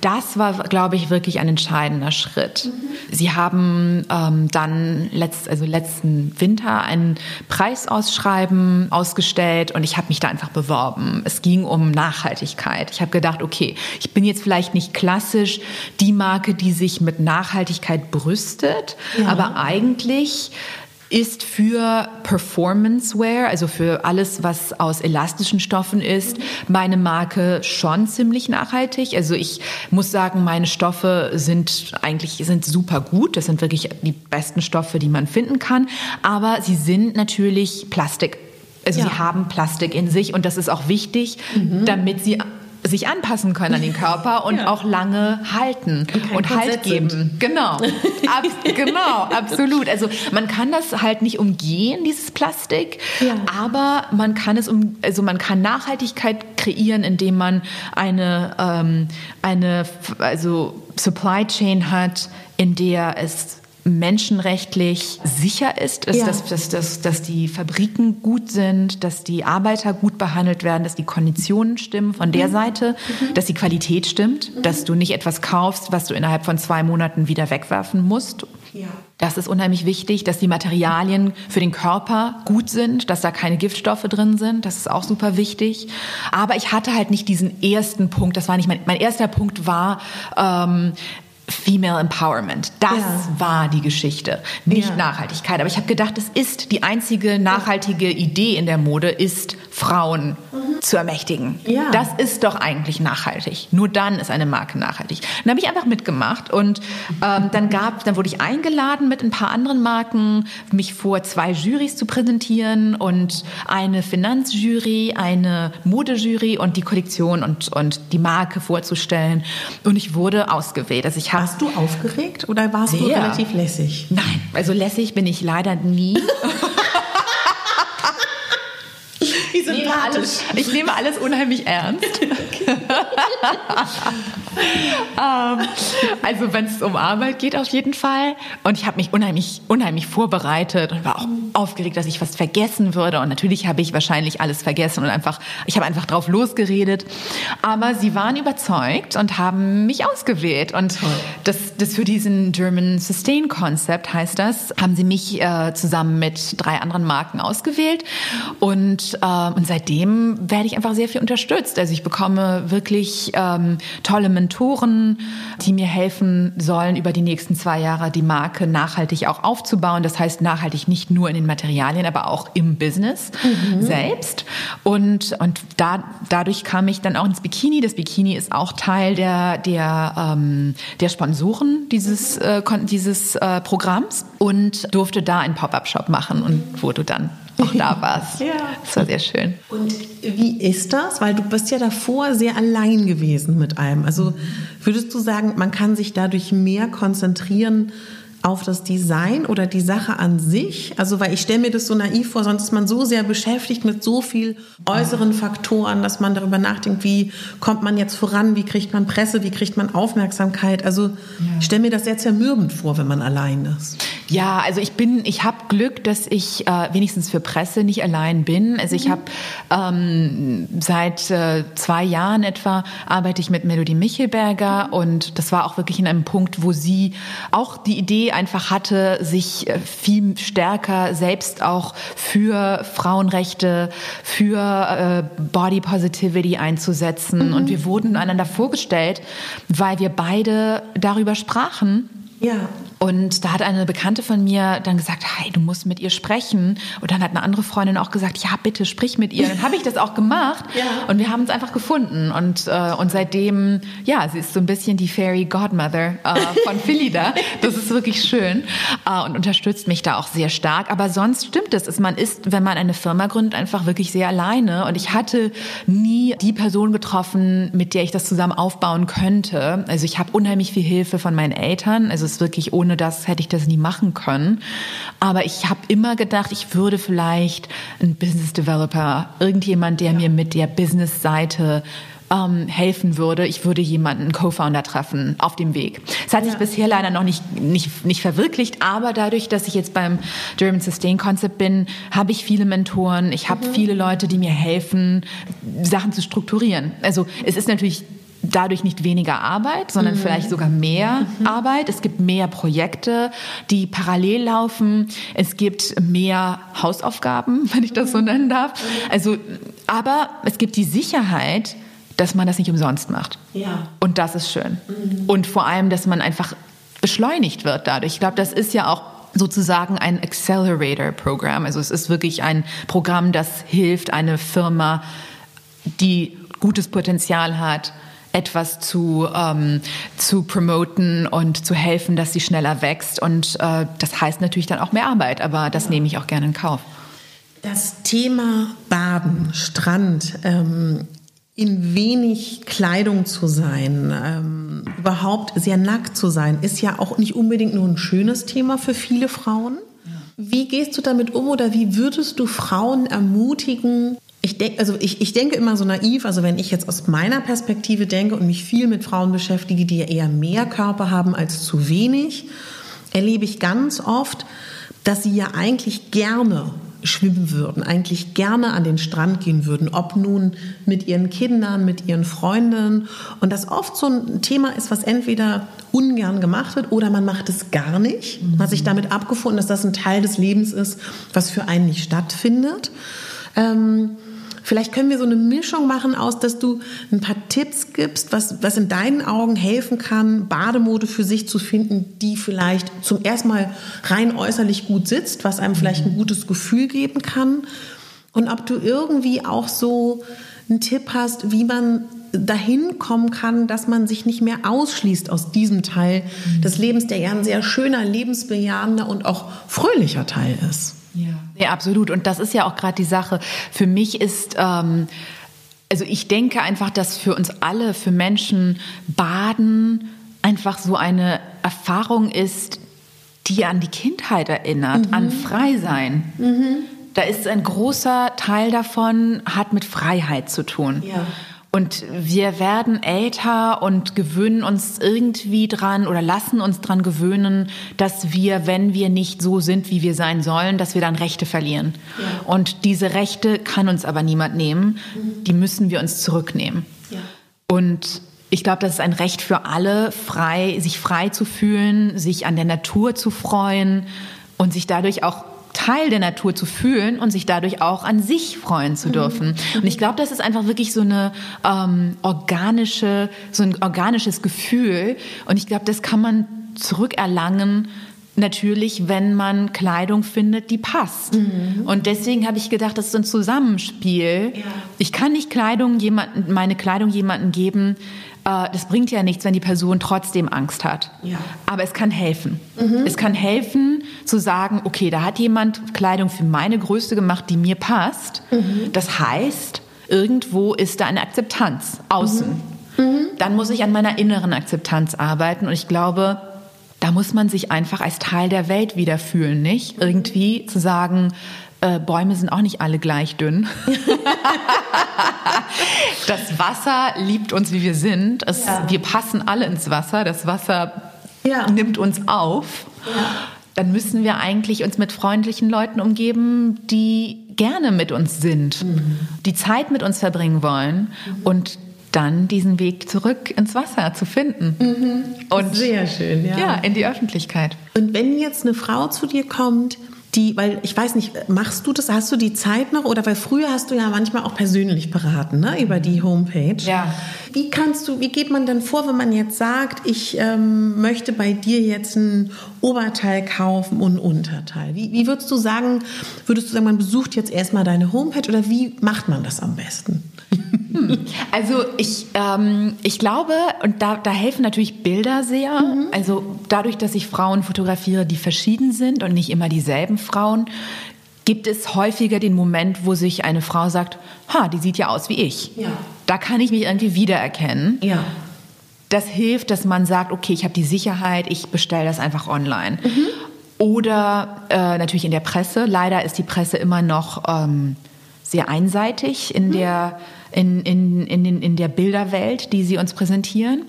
das war, glaube ich, wirklich ein entscheidender Schritt. Mhm. Sie haben ähm, dann letzt, also letzten Winter ein Preisausschreiben ausgestellt und ich habe mich da einfach beworben. Es ging um Nachhaltigkeit. Ich habe gedacht, okay, ich bin jetzt vielleicht nicht klassisch die Marke, die sich mit Nachhaltigkeit brüstet, ja. aber eigentlich ist für Performance-Wear, also für alles, was aus elastischen Stoffen ist, meine Marke schon ziemlich nachhaltig. Also ich muss sagen, meine Stoffe sind eigentlich sind super gut. Das sind wirklich die besten Stoffe, die man finden kann. Aber sie sind natürlich Plastik. Also ja. sie haben Plastik in sich und das ist auch wichtig, mhm. damit sie sich anpassen können an den Körper und ja. auch lange halten und, und Halt geben. Sind. Genau, Abs- genau, absolut. Also man kann das halt nicht umgehen, dieses Plastik, ja. aber man kann es um, also man kann Nachhaltigkeit kreieren, indem man eine ähm, eine also Supply Chain hat, in der es menschenrechtlich sicher ist, dass, ja. dass, dass, dass, dass die Fabriken gut sind, dass die Arbeiter gut behandelt werden, dass die Konditionen stimmen von der mhm. Seite, mhm. dass die Qualität stimmt, mhm. dass du nicht etwas kaufst, was du innerhalb von zwei Monaten wieder wegwerfen musst. Ja. Das ist unheimlich wichtig, dass die Materialien für den Körper gut sind, dass da keine Giftstoffe drin sind. Das ist auch super wichtig. Aber ich hatte halt nicht diesen ersten Punkt. Das war nicht mein, mein erster Punkt war, ähm, Female Empowerment, das ja. war die Geschichte, nicht ja. Nachhaltigkeit. Aber ich habe gedacht, es ist die einzige nachhaltige Idee in der Mode, ist Frauen mhm. zu ermächtigen. Ja. Das ist doch eigentlich nachhaltig. Nur dann ist eine Marke nachhaltig. Dann habe ich einfach mitgemacht und ähm, dann gab, dann wurde ich eingeladen, mit ein paar anderen Marken mich vor zwei Jurys zu präsentieren und eine Finanzjury, eine Modejury und die Kollektion und und die Marke vorzustellen. Und ich wurde ausgewählt. Also ich Warst du aufgeregt oder warst sehr. du relativ lässig? Nein, also lässig bin ich leider nie. Wie sympathisch. Ich nehme alles, ich nehme alles unheimlich ernst. Okay. ähm, also wenn es um Arbeit geht, auf jeden Fall. Und ich habe mich unheimlich, unheimlich vorbereitet und war auch aufgeregt, dass ich was vergessen würde. Und natürlich habe ich wahrscheinlich alles vergessen und einfach, ich habe einfach drauf losgeredet. Aber sie waren überzeugt und haben mich ausgewählt. Und das, das für diesen German Sustain Concept heißt das, haben sie mich äh, zusammen mit drei anderen Marken ausgewählt. Und, äh, und seitdem werde ich einfach sehr viel unterstützt. Also ich bekomme wirklich ähm, tolle Mentoren, die mir helfen sollen, über die nächsten zwei Jahre die Marke nachhaltig auch aufzubauen. Das heißt nachhaltig nicht nur in den Materialien, aber auch im Business mhm. selbst. Und, und da, dadurch kam ich dann auch ins Bikini. Das Bikini ist auch Teil der, der, ähm, der Sponsoren dieses, äh, dieses äh, Programms und durfte da einen Pop-up-Shop machen und wurde dann auch da warst. Ja. Das war sehr schön. Und wie ist das? Weil du bist ja davor sehr allein gewesen mit allem. Also würdest du sagen, man kann sich dadurch mehr konzentrieren auf das Design oder die Sache an sich? Also, weil ich stelle mir das so naiv vor, sonst ist man so sehr beschäftigt mit so viel äußeren Faktoren, dass man darüber nachdenkt, wie kommt man jetzt voran, wie kriegt man Presse, wie kriegt man Aufmerksamkeit? Also, ja. ich stelle mir das sehr zermürbend vor, wenn man allein ist. Ja, also ich bin, ich habe Glück, dass ich äh, wenigstens für Presse nicht allein bin. Also ich mhm. habe ähm, seit äh, zwei Jahren etwa arbeite ich mit Melody Michelberger mhm. und das war auch wirklich in einem Punkt, wo sie auch die Idee einfach hatte, sich viel stärker selbst auch für Frauenrechte, für äh, Body Positivity einzusetzen. Mhm. Und wir wurden einander vorgestellt, weil wir beide darüber sprachen. Ja. Und da hat eine Bekannte von mir dann gesagt, hey, du musst mit ihr sprechen. Und dann hat eine andere Freundin auch gesagt, ja, bitte sprich mit ihr. Dann habe ich das auch gemacht. Ja. Und wir haben uns einfach gefunden. Und, äh, und seitdem, ja, sie ist so ein bisschen die Fairy Godmother äh, von Philida. Das ist wirklich schön. Äh, und unterstützt mich da auch sehr stark. Aber sonst stimmt es. Ist, man ist, wenn man eine Firma gründet, einfach wirklich sehr alleine. Und ich hatte nie die Person getroffen, mit der ich das zusammen aufbauen könnte. Also ich habe unheimlich viel Hilfe von meinen Eltern. Also es ist wirklich ohne Ohne das hätte ich das nie machen können. Aber ich habe immer gedacht, ich würde vielleicht ein Business Developer, irgendjemand, der ja. mir mit der Business-Seite ähm, helfen würde. Ich würde jemanden, einen Co-Founder treffen auf dem Weg. Das hat ja. sich bisher leider noch nicht, nicht, nicht verwirklicht. Aber dadurch, dass ich jetzt beim German Sustain Concept bin, habe ich viele Mentoren. Ich habe mhm. viele Leute, die mir helfen, Sachen zu strukturieren. Also es ist natürlich dadurch nicht weniger Arbeit, sondern mhm. vielleicht sogar mehr mhm. Arbeit. Es gibt mehr Projekte, die parallel laufen. Es gibt mehr Hausaufgaben, wenn ich das so nennen darf. Also, aber es gibt die Sicherheit, dass man das nicht umsonst macht. Ja. Und das ist schön. Mhm. Und vor allem, dass man einfach beschleunigt wird dadurch. Ich glaube, das ist ja auch sozusagen ein Accelerator-Programm. Also es ist wirklich ein Programm, das hilft, eine Firma, die gutes Potenzial hat, etwas zu, ähm, zu promoten und zu helfen, dass sie schneller wächst. Und äh, das heißt natürlich dann auch mehr Arbeit, aber das ja. nehme ich auch gerne in Kauf. Das Thema Baden, Strand, ähm, in wenig Kleidung zu sein, ähm, überhaupt sehr nackt zu sein, ist ja auch nicht unbedingt nur ein schönes Thema für viele Frauen. Ja. Wie gehst du damit um oder wie würdest du Frauen ermutigen? Ich denke, also ich, ich denke immer so naiv, also wenn ich jetzt aus meiner Perspektive denke und mich viel mit Frauen beschäftige, die ja eher mehr Körper haben als zu wenig, erlebe ich ganz oft, dass sie ja eigentlich gerne schwimmen würden, eigentlich gerne an den Strand gehen würden, ob nun mit ihren Kindern, mit ihren Freundinnen. Und das oft so ein Thema ist, was entweder ungern gemacht wird oder man macht es gar nicht. Man hat sich damit abgefunden, dass das ein Teil des Lebens ist, was für einen nicht stattfindet. Ähm, Vielleicht können wir so eine Mischung machen aus, dass du ein paar Tipps gibst, was, was in deinen Augen helfen kann, Bademode für sich zu finden, die vielleicht zum ersten Mal rein äußerlich gut sitzt, was einem vielleicht ein gutes Gefühl geben kann. Und ob du irgendwie auch so einen Tipp hast, wie man dahin kommen kann, dass man sich nicht mehr ausschließt aus diesem Teil mhm. des Lebens, der ja ein sehr schöner, lebensbejahender und auch fröhlicher Teil ist. Ja. ja, absolut. Und das ist ja auch gerade die Sache. Für mich ist, ähm, also ich denke einfach, dass für uns alle, für Menschen, Baden einfach so eine Erfahrung ist, die an die Kindheit erinnert, mhm. an Freisein. Mhm. Da ist ein großer Teil davon, hat mit Freiheit zu tun. Ja. Und wir werden älter und gewöhnen uns irgendwie dran oder lassen uns dran gewöhnen, dass wir, wenn wir nicht so sind, wie wir sein sollen, dass wir dann Rechte verlieren. Ja. Und diese Rechte kann uns aber niemand nehmen. Mhm. Die müssen wir uns zurücknehmen. Ja. Und ich glaube, das ist ein Recht für alle, frei, sich frei zu fühlen, sich an der Natur zu freuen und sich dadurch auch Teil der Natur zu fühlen und sich dadurch auch an sich freuen zu dürfen. Und ich glaube, das ist einfach wirklich so eine ähm, organische, so ein organisches Gefühl. Und ich glaube, das kann man zurückerlangen, natürlich, wenn man Kleidung findet, die passt. Mhm. Und deswegen habe ich gedacht, das ist ein Zusammenspiel. Ja. Ich kann nicht Kleidung jemanden, meine Kleidung jemandem geben. Äh, das bringt ja nichts, wenn die Person trotzdem Angst hat. Ja. Aber es kann helfen. Mhm. Es kann helfen, zu sagen, okay, da hat jemand Kleidung für meine Größe gemacht, die mir passt. Mhm. Das heißt, irgendwo ist da eine Akzeptanz außen. Mhm. Mhm. Dann muss ich an meiner inneren Akzeptanz arbeiten. Und ich glaube, da muss man sich einfach als Teil der Welt wieder fühlen, nicht? Irgendwie zu sagen, äh, Bäume sind auch nicht alle gleich dünn. Das Wasser liebt uns, wie wir sind. Es, ja. Wir passen alle ins Wasser. Das Wasser ja. nimmt uns auf. Ja. Dann müssen wir eigentlich uns mit freundlichen Leuten umgeben, die gerne mit uns sind, mhm. die Zeit mit uns verbringen wollen mhm. und dann diesen Weg zurück ins Wasser zu finden. Mhm. Und sehr schön, ja. ja, in die Öffentlichkeit. Und wenn jetzt eine Frau zu dir kommt, die, weil ich weiß nicht, machst du das, hast du die Zeit noch? Oder weil früher hast du ja manchmal auch persönlich beraten, ne, über die Homepage. Ja. Wie kannst du, wie geht man denn vor, wenn man jetzt sagt, ich ähm, möchte bei dir jetzt ein Oberteil kaufen und ein Unterteil? Wie, wie würdest du sagen, würdest du sagen, man besucht jetzt erstmal deine Homepage oder wie macht man das am besten? Also ich, ähm, ich glaube, und da, da helfen natürlich Bilder sehr. Mhm. Also dadurch, dass ich Frauen fotografiere, die verschieden sind und nicht immer dieselben Frauen, gibt es häufiger den Moment, wo sich eine Frau sagt, ha, die sieht ja aus wie ich. Ja. Da kann ich mich irgendwie wiedererkennen. Ja. Das hilft, dass man sagt, okay, ich habe die Sicherheit, ich bestelle das einfach online. Mhm. Oder äh, natürlich in der Presse. Leider ist die Presse immer noch ähm, sehr einseitig in mhm. der... In, in, in, in der Bilderwelt, die sie uns präsentieren.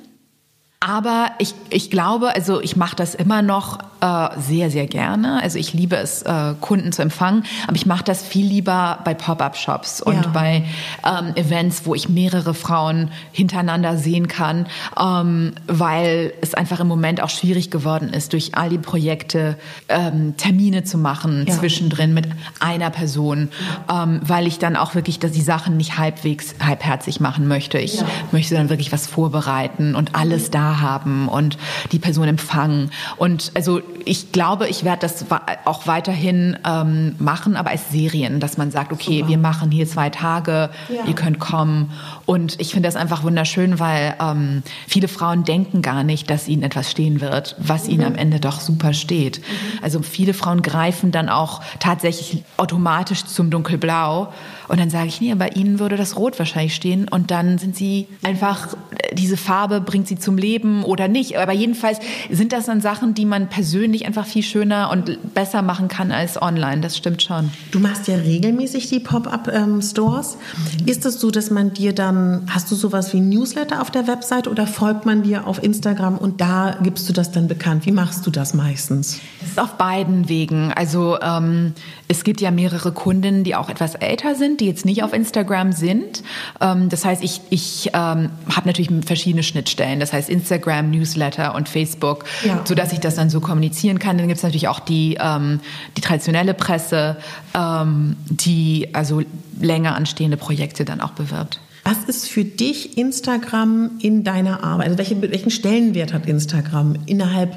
Aber ich, ich glaube, also ich mache das immer noch äh, sehr, sehr gerne. Also ich liebe es, äh, Kunden zu empfangen, aber ich mache das viel lieber bei Pop-up-Shops und ja. bei ähm, Events, wo ich mehrere Frauen hintereinander sehen kann, ähm, weil es einfach im Moment auch schwierig geworden ist, durch all die Projekte ähm, Termine zu machen ja. zwischendrin mit einer Person, ja. ähm, weil ich dann auch wirklich dass die Sachen nicht halbwegs halbherzig machen möchte. Ich ja. möchte dann wirklich was vorbereiten und alles da haben und die Person empfangen. Und also ich glaube, ich werde das auch weiterhin ähm, machen, aber als Serien, dass man sagt, okay, Super. wir machen hier zwei Tage, ja. ihr könnt kommen. Und ich finde das einfach wunderschön, weil ähm, viele Frauen denken gar nicht, dass ihnen etwas stehen wird, was mhm. ihnen am Ende doch super steht. Mhm. Also viele Frauen greifen dann auch tatsächlich automatisch zum Dunkelblau und dann sage ich, nee, bei ihnen würde das Rot wahrscheinlich stehen und dann sind sie einfach, diese Farbe bringt sie zum Leben oder nicht. Aber jedenfalls sind das dann Sachen, die man persönlich einfach viel schöner und besser machen kann als online. Das stimmt schon. Du machst ja regelmäßig die Pop-up-Stores. Ähm, Ist es das so, dass man dir dann, hast du sowas wie Newsletter auf der Website oder folgt man dir auf Instagram und da gibst du das dann bekannt? Wie machst du das meistens? Das ist auf beiden Wegen. Also ähm, es gibt ja mehrere Kundinnen, die auch etwas älter sind, die jetzt nicht auf Instagram sind. Ähm, das heißt, ich, ich ähm, habe natürlich verschiedene Schnittstellen. Das heißt Instagram, Newsletter und Facebook, ja. sodass ich das dann so kommunizieren kann. Dann gibt es natürlich auch die, ähm, die traditionelle Presse, ähm, die also länger anstehende Projekte dann auch bewirbt. Was ist für dich Instagram in deiner Arbeit? Also welche, welchen Stellenwert hat Instagram innerhalb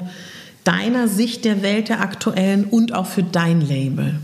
deiner Sicht der Welt der aktuellen und auch für dein Label?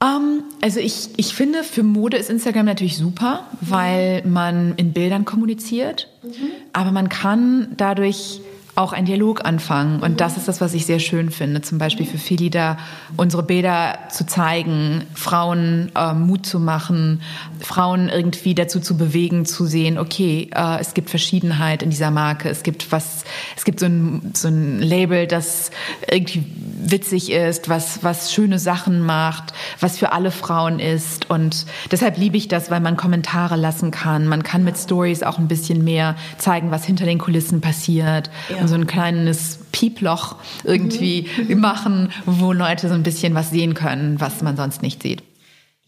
Um, also ich, ich finde, für Mode ist Instagram natürlich super, weil man in Bildern kommuniziert, mhm. aber man kann dadurch auch einen Dialog anfangen. Und mhm. das ist das, was ich sehr schön finde, zum Beispiel für Philida, unsere Bilder zu zeigen, Frauen äh, Mut zu machen, Frauen irgendwie dazu zu bewegen, zu sehen, okay, äh, es gibt Verschiedenheit in dieser Marke, es gibt was, es gibt so ein, so ein Label, das irgendwie witzig ist, was, was schöne Sachen macht, was für alle Frauen ist. Und deshalb liebe ich das, weil man Kommentare lassen kann. Man kann mit Stories auch ein bisschen mehr zeigen, was hinter den Kulissen passiert. Ja. So ein kleines Pieploch irgendwie mhm. machen, wo Leute so ein bisschen was sehen können, was man sonst nicht sieht.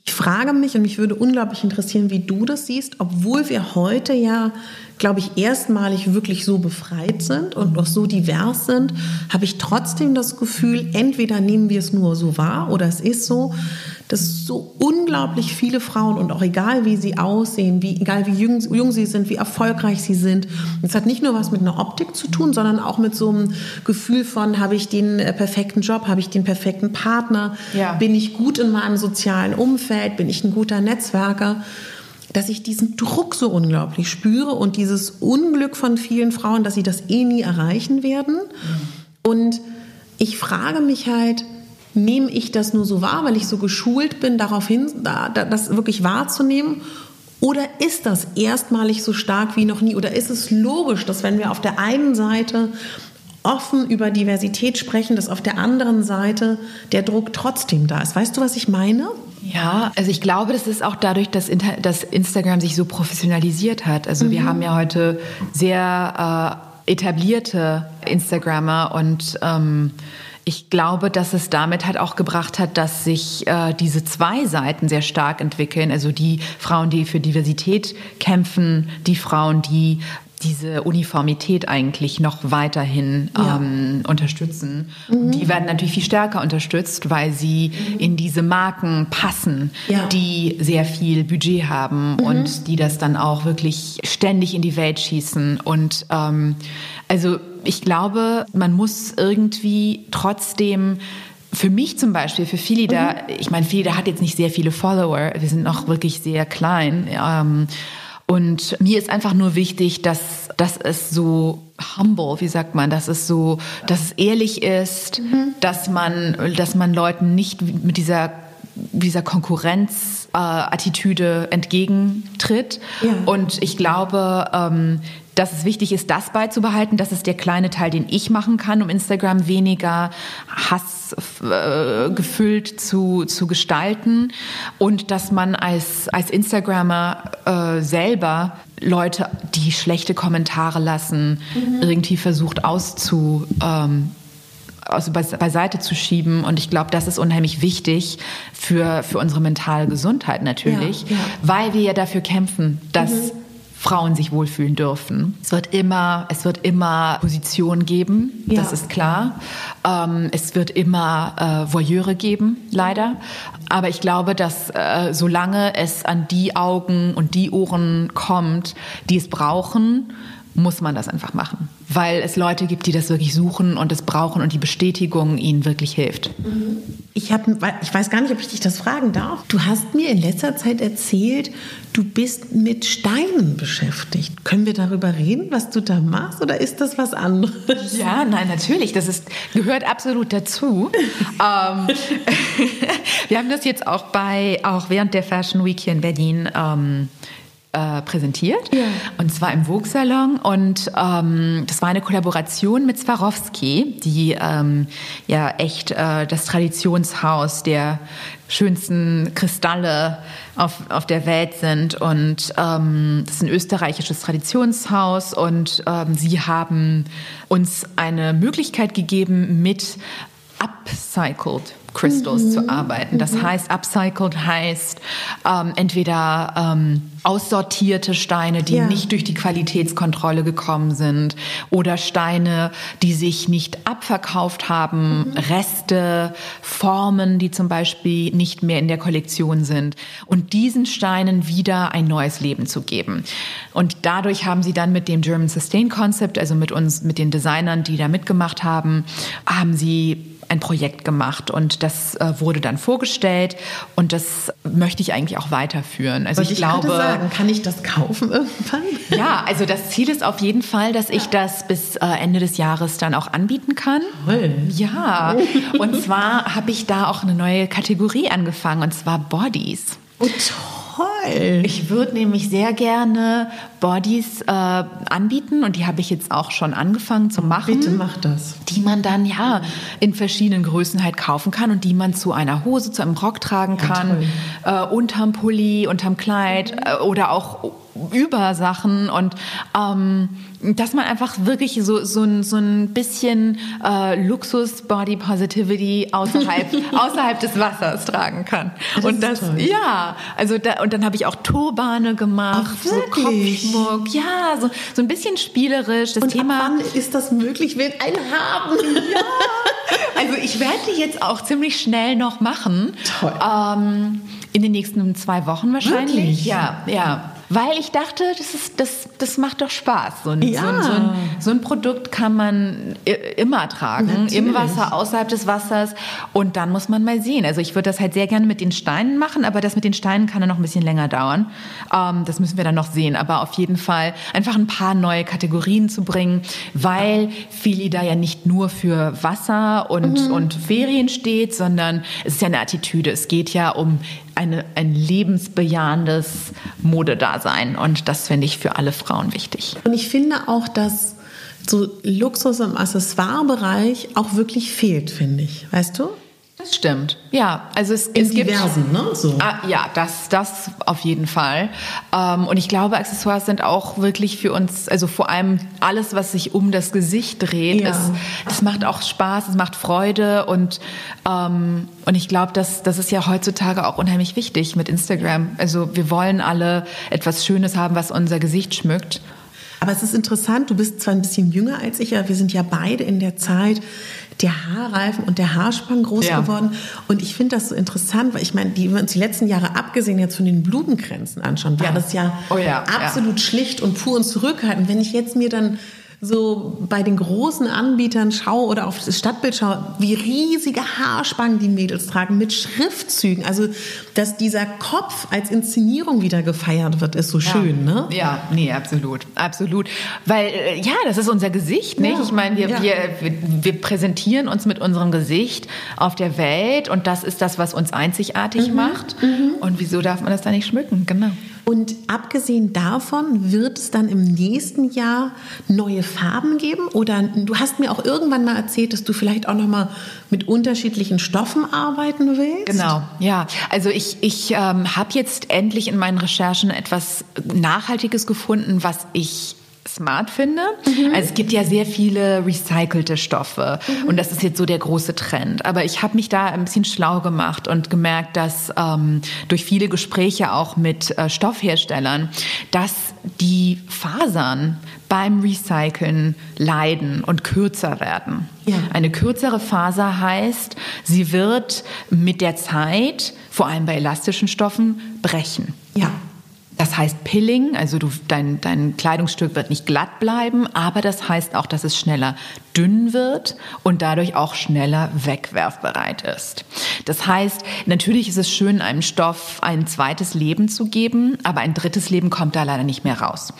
Ich frage mich und mich würde unglaublich interessieren, wie du das siehst, obwohl wir heute ja, glaube ich, erstmalig wirklich so befreit sind und auch so divers sind, habe ich trotzdem das Gefühl, entweder nehmen wir es nur so wahr oder es ist so, dass so unglaublich viele Frauen und auch egal wie sie aussehen, wie, egal wie jung, jung sie sind, wie erfolgreich sie sind, es hat nicht nur was mit einer Optik zu tun, sondern auch mit so einem Gefühl von, habe ich den perfekten Job, habe ich den perfekten Partner, ja. bin ich gut in meinem sozialen Umfeld, bin ich ein guter Netzwerker, dass ich diesen Druck so unglaublich spüre und dieses Unglück von vielen Frauen, dass sie das eh nie erreichen werden. Und ich frage mich halt, nehme ich das nur so wahr, weil ich so geschult bin, darauf hin, das wirklich wahrzunehmen? Oder ist das erstmalig so stark wie noch nie? Oder ist es logisch, dass wenn wir auf der einen Seite offen über Diversität sprechen, dass auf der anderen Seite der Druck trotzdem da ist? Weißt du, was ich meine? Ja, also ich glaube, das ist auch dadurch, dass, Inter- dass Instagram sich so professionalisiert hat. Also mhm. wir haben ja heute sehr äh, etablierte Instagrammer und ähm, ich glaube, dass es damit halt auch gebracht hat, dass sich äh, diese zwei Seiten sehr stark entwickeln. Also die Frauen, die für Diversität kämpfen, die Frauen, die diese Uniformität eigentlich noch weiterhin ja. ähm, unterstützen. Mhm. Und die werden natürlich viel stärker unterstützt, weil sie mhm. in diese Marken passen, ja. die sehr viel Budget haben mhm. und die das dann auch wirklich ständig in die Welt schießen. Und ähm, also ich glaube, man muss irgendwie trotzdem, für mich zum Beispiel, für Philida, mhm. ich meine, Philida hat jetzt nicht sehr viele Follower, wir sind noch wirklich sehr klein, ähm, und mir ist einfach nur wichtig, dass, dass es so humble, wie sagt man, dass es so, dass es ehrlich ist, mhm. dass man, dass man Leuten nicht mit dieser, dieser Konkurrenzattitüde äh, entgegentritt. Ja. Und ich glaube, ähm, dass es wichtig ist, das beizubehalten. Das ist der kleine Teil, den ich machen kann, um Instagram weniger Hass äh, gefüllt zu, zu gestalten. Und dass man als, als Instagrammer äh, selber Leute, die schlechte Kommentare lassen, mhm. irgendwie versucht auszu, ähm, also beiseite zu schieben. Und ich glaube, das ist unheimlich wichtig für, für unsere mentale Gesundheit natürlich, ja, ja. weil wir ja dafür kämpfen, dass mhm. Frauen sich wohlfühlen dürfen. Es wird immer, es wird immer Positionen geben, ja. das ist klar. Ähm, es wird immer äh, Voyeure geben, leider. Aber ich glaube, dass äh, solange es an die Augen und die Ohren kommt, die es brauchen, muss man das einfach machen. Weil es Leute gibt, die das wirklich suchen und es brauchen und die Bestätigung ihnen wirklich hilft. Ich hab, ich weiß gar nicht, ob ich dich das fragen darf. Du hast mir in letzter Zeit erzählt, du bist mit Steinen beschäftigt. Können wir darüber reden, was du da machst? Oder ist das was anderes? Ja, nein, natürlich. Das ist, gehört absolut dazu. ähm, wir haben das jetzt auch, bei, auch während der Fashion Week hier in Berlin ähm, Äh, präsentiert yeah. und zwar im Vogue-Salon und ähm, das war eine Kollaboration mit Swarovski, die ähm, ja echt äh, das Traditionshaus der schönsten Kristalle auf, auf der Welt sind und ähm, das ist ein österreichisches Traditionshaus und ähm, sie haben uns eine Möglichkeit gegeben, mit upcycled Crystals mhm. zu arbeiten. Das mhm. heißt, upcycled heißt ähm, entweder ähm, aussortierte Steine, die ja. nicht durch die Qualitätskontrolle gekommen sind oder Steine, die sich nicht abverkauft haben, mhm. Reste, Formen, die zum Beispiel nicht mehr in der Kollektion sind und diesen Steinen wieder ein neues Leben zu geben. Und dadurch haben sie dann mit dem German Sustain Concept, also mit uns, mit den Designern, die da mitgemacht haben, haben sie ein Projekt gemacht und das äh, wurde dann vorgestellt und das möchte ich eigentlich auch weiterführen. Also ich, ich glaube, sagen, kann ich das kaufen irgendwann? Ja, also das Ziel ist auf jeden Fall, dass ich das bis äh, Ende des Jahres dann auch anbieten kann. Toll. Ja, und zwar habe ich da auch eine neue Kategorie angefangen und zwar Bodies. Oh, toll. Ich würde nämlich sehr gerne Bodies äh, anbieten und die habe ich jetzt auch schon angefangen zu machen. Bitte mach das. Die man dann ja in verschiedenen Größen halt kaufen kann und die man zu einer Hose, zu einem Rock tragen kann, ja, äh, unterm Pulli, unterm Kleid äh, oder auch über Sachen und ähm, dass man einfach wirklich so, so, ein, so ein bisschen äh, Luxus-Body-Positivity außerhalb, außerhalb des Wassers tragen kann. Das und das, toll. Ja, also da, und dann habe ich auch Turbane gemacht, ach, so Kopfschmuck, ja, so, so ein bisschen spielerisch. Das und Thema, ab wann ist das möglich? Will einen haben? Ja. Also ich werde die jetzt auch ziemlich schnell noch machen. Toll. Ähm, in den nächsten zwei Wochen wahrscheinlich. Wirklich? Ja, ja. Weil ich dachte, das, ist, das, das macht doch Spaß. So ein, ja. so, ein, so, ein, so ein Produkt kann man immer tragen, natürlich. Im Wasser, außerhalb des Wassers. Und dann muss man mal sehen. Also ich würde das halt sehr gerne mit den Steinen machen, aber das mit den Steinen kann dann noch ein bisschen länger dauern. Ähm, das müssen wir dann noch sehen. Aber auf jeden Fall einfach ein paar neue Kategorien zu bringen, weil Philida ja nicht nur für Wasser und, mhm. und Ferien steht, sondern es ist ja eine Attitüde. Es geht ja um Eine, ein lebensbejahendes Modedasein. Und das finde ich für alle Frauen wichtig. Und ich finde auch, dass so Luxus im Accessoire-Bereich auch wirklich fehlt, finde ich. Weißt du? Das stimmt. Ja, also es, es gibt... diversen, ne? So. Ah, ja, das, das auf jeden Fall. Ähm, und ich glaube, Accessoires sind auch wirklich für uns, also vor allem alles, was sich um das Gesicht dreht, ja. es, es macht auch Spaß, es macht Freude und, ähm, und ich glaube, das, das ist ja heutzutage auch unheimlich wichtig mit Instagram. Also wir wollen alle etwas Schönes haben, was unser Gesicht schmückt. Aber es ist interessant, du bist zwar ein bisschen jünger als ich, aber wir sind ja beide in der Zeit der Haarreifen und der Haarspann groß ja. geworden. Und ich finde das so interessant, weil ich meine, die wir uns die letzten Jahre, abgesehen jetzt von den Blumengrenzen anschauen, war ja. das ja, oh ja absolut ja. schlicht und pur und zurückhaltend. Wenn ich jetzt mir dann so bei den großen Anbietern schaue oder auf das Stadtbild schaue, wie riesige Haarspangen die Mädels tragen mit Schriftzügen. Also, dass dieser Kopf als Inszenierung wieder gefeiert wird, ist so ja. schön, ne? Ja, nee, absolut. Absolut. Weil, ja, das ist unser Gesicht, nicht? Ja. Ich meine, wir, ja. wir, wir präsentieren uns mit unserem Gesicht auf der Welt und das ist das, was uns einzigartig mhm. macht. Mhm. Und wieso darf man das da nicht schmücken? Genau. Und abgesehen davon wird es dann im nächsten Jahr neue Farben geben? Oder du hast mir auch irgendwann mal erzählt, dass du vielleicht auch noch mal mit unterschiedlichen Stoffen arbeiten willst? Genau, ja. Also ich, ich ähm, habe jetzt endlich in meinen Recherchen etwas Nachhaltiges gefunden, was ich smart finde. Mhm. Also es gibt ja sehr viele recycelte Stoffe, mhm, und das ist jetzt so der große Trend. Aber ich habe mich da ein bisschen schlau gemacht und gemerkt, dass ähm, durch viele Gespräche auch mit äh, Stoffherstellern, dass die Fasern beim Recyceln leiden und kürzer werden. Ja. Eine kürzere Faser heißt, sie wird mit der Zeit, vor allem bei elastischen Stoffen, brechen. Ja. Das heißt Pilling, also du, dein, dein Kleidungsstück wird nicht glatt bleiben, aber das heißt auch, dass es schneller dünn wird und dadurch auch schneller wegwerfbereit ist. Das heißt, natürlich ist es schön, einem Stoff ein zweites Leben zu geben, aber ein drittes Leben kommt da leider nicht mehr raus.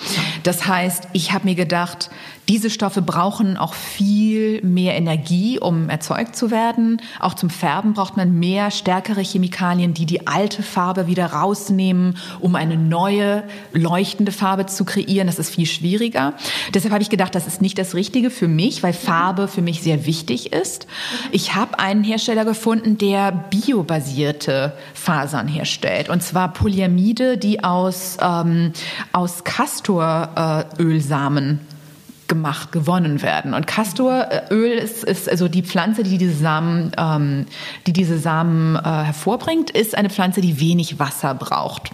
Das heißt, ich habe mir gedacht, diese Stoffe brauchen auch viel mehr Energie, um erzeugt zu werden. Auch zum Färben braucht man mehr, stärkere Chemikalien, die die alte Farbe wieder rausnehmen, um eine neue Neue, leuchtende Farbe zu kreieren. Das ist viel schwieriger. Deshalb habe ich gedacht, das ist nicht das Richtige für mich, weil Farbe für mich sehr wichtig ist. Ich habe einen Hersteller gefunden, der biobasierte Fasern herstellt. Und zwar Polyamide, die aus, ähm, aus Castorölsamen äh, gemacht, gewonnen werden. Und Castoröl ist, ist also die Pflanze, die diese Samen, ähm, die diese Samen äh, hervorbringt, ist eine Pflanze, die wenig Wasser braucht.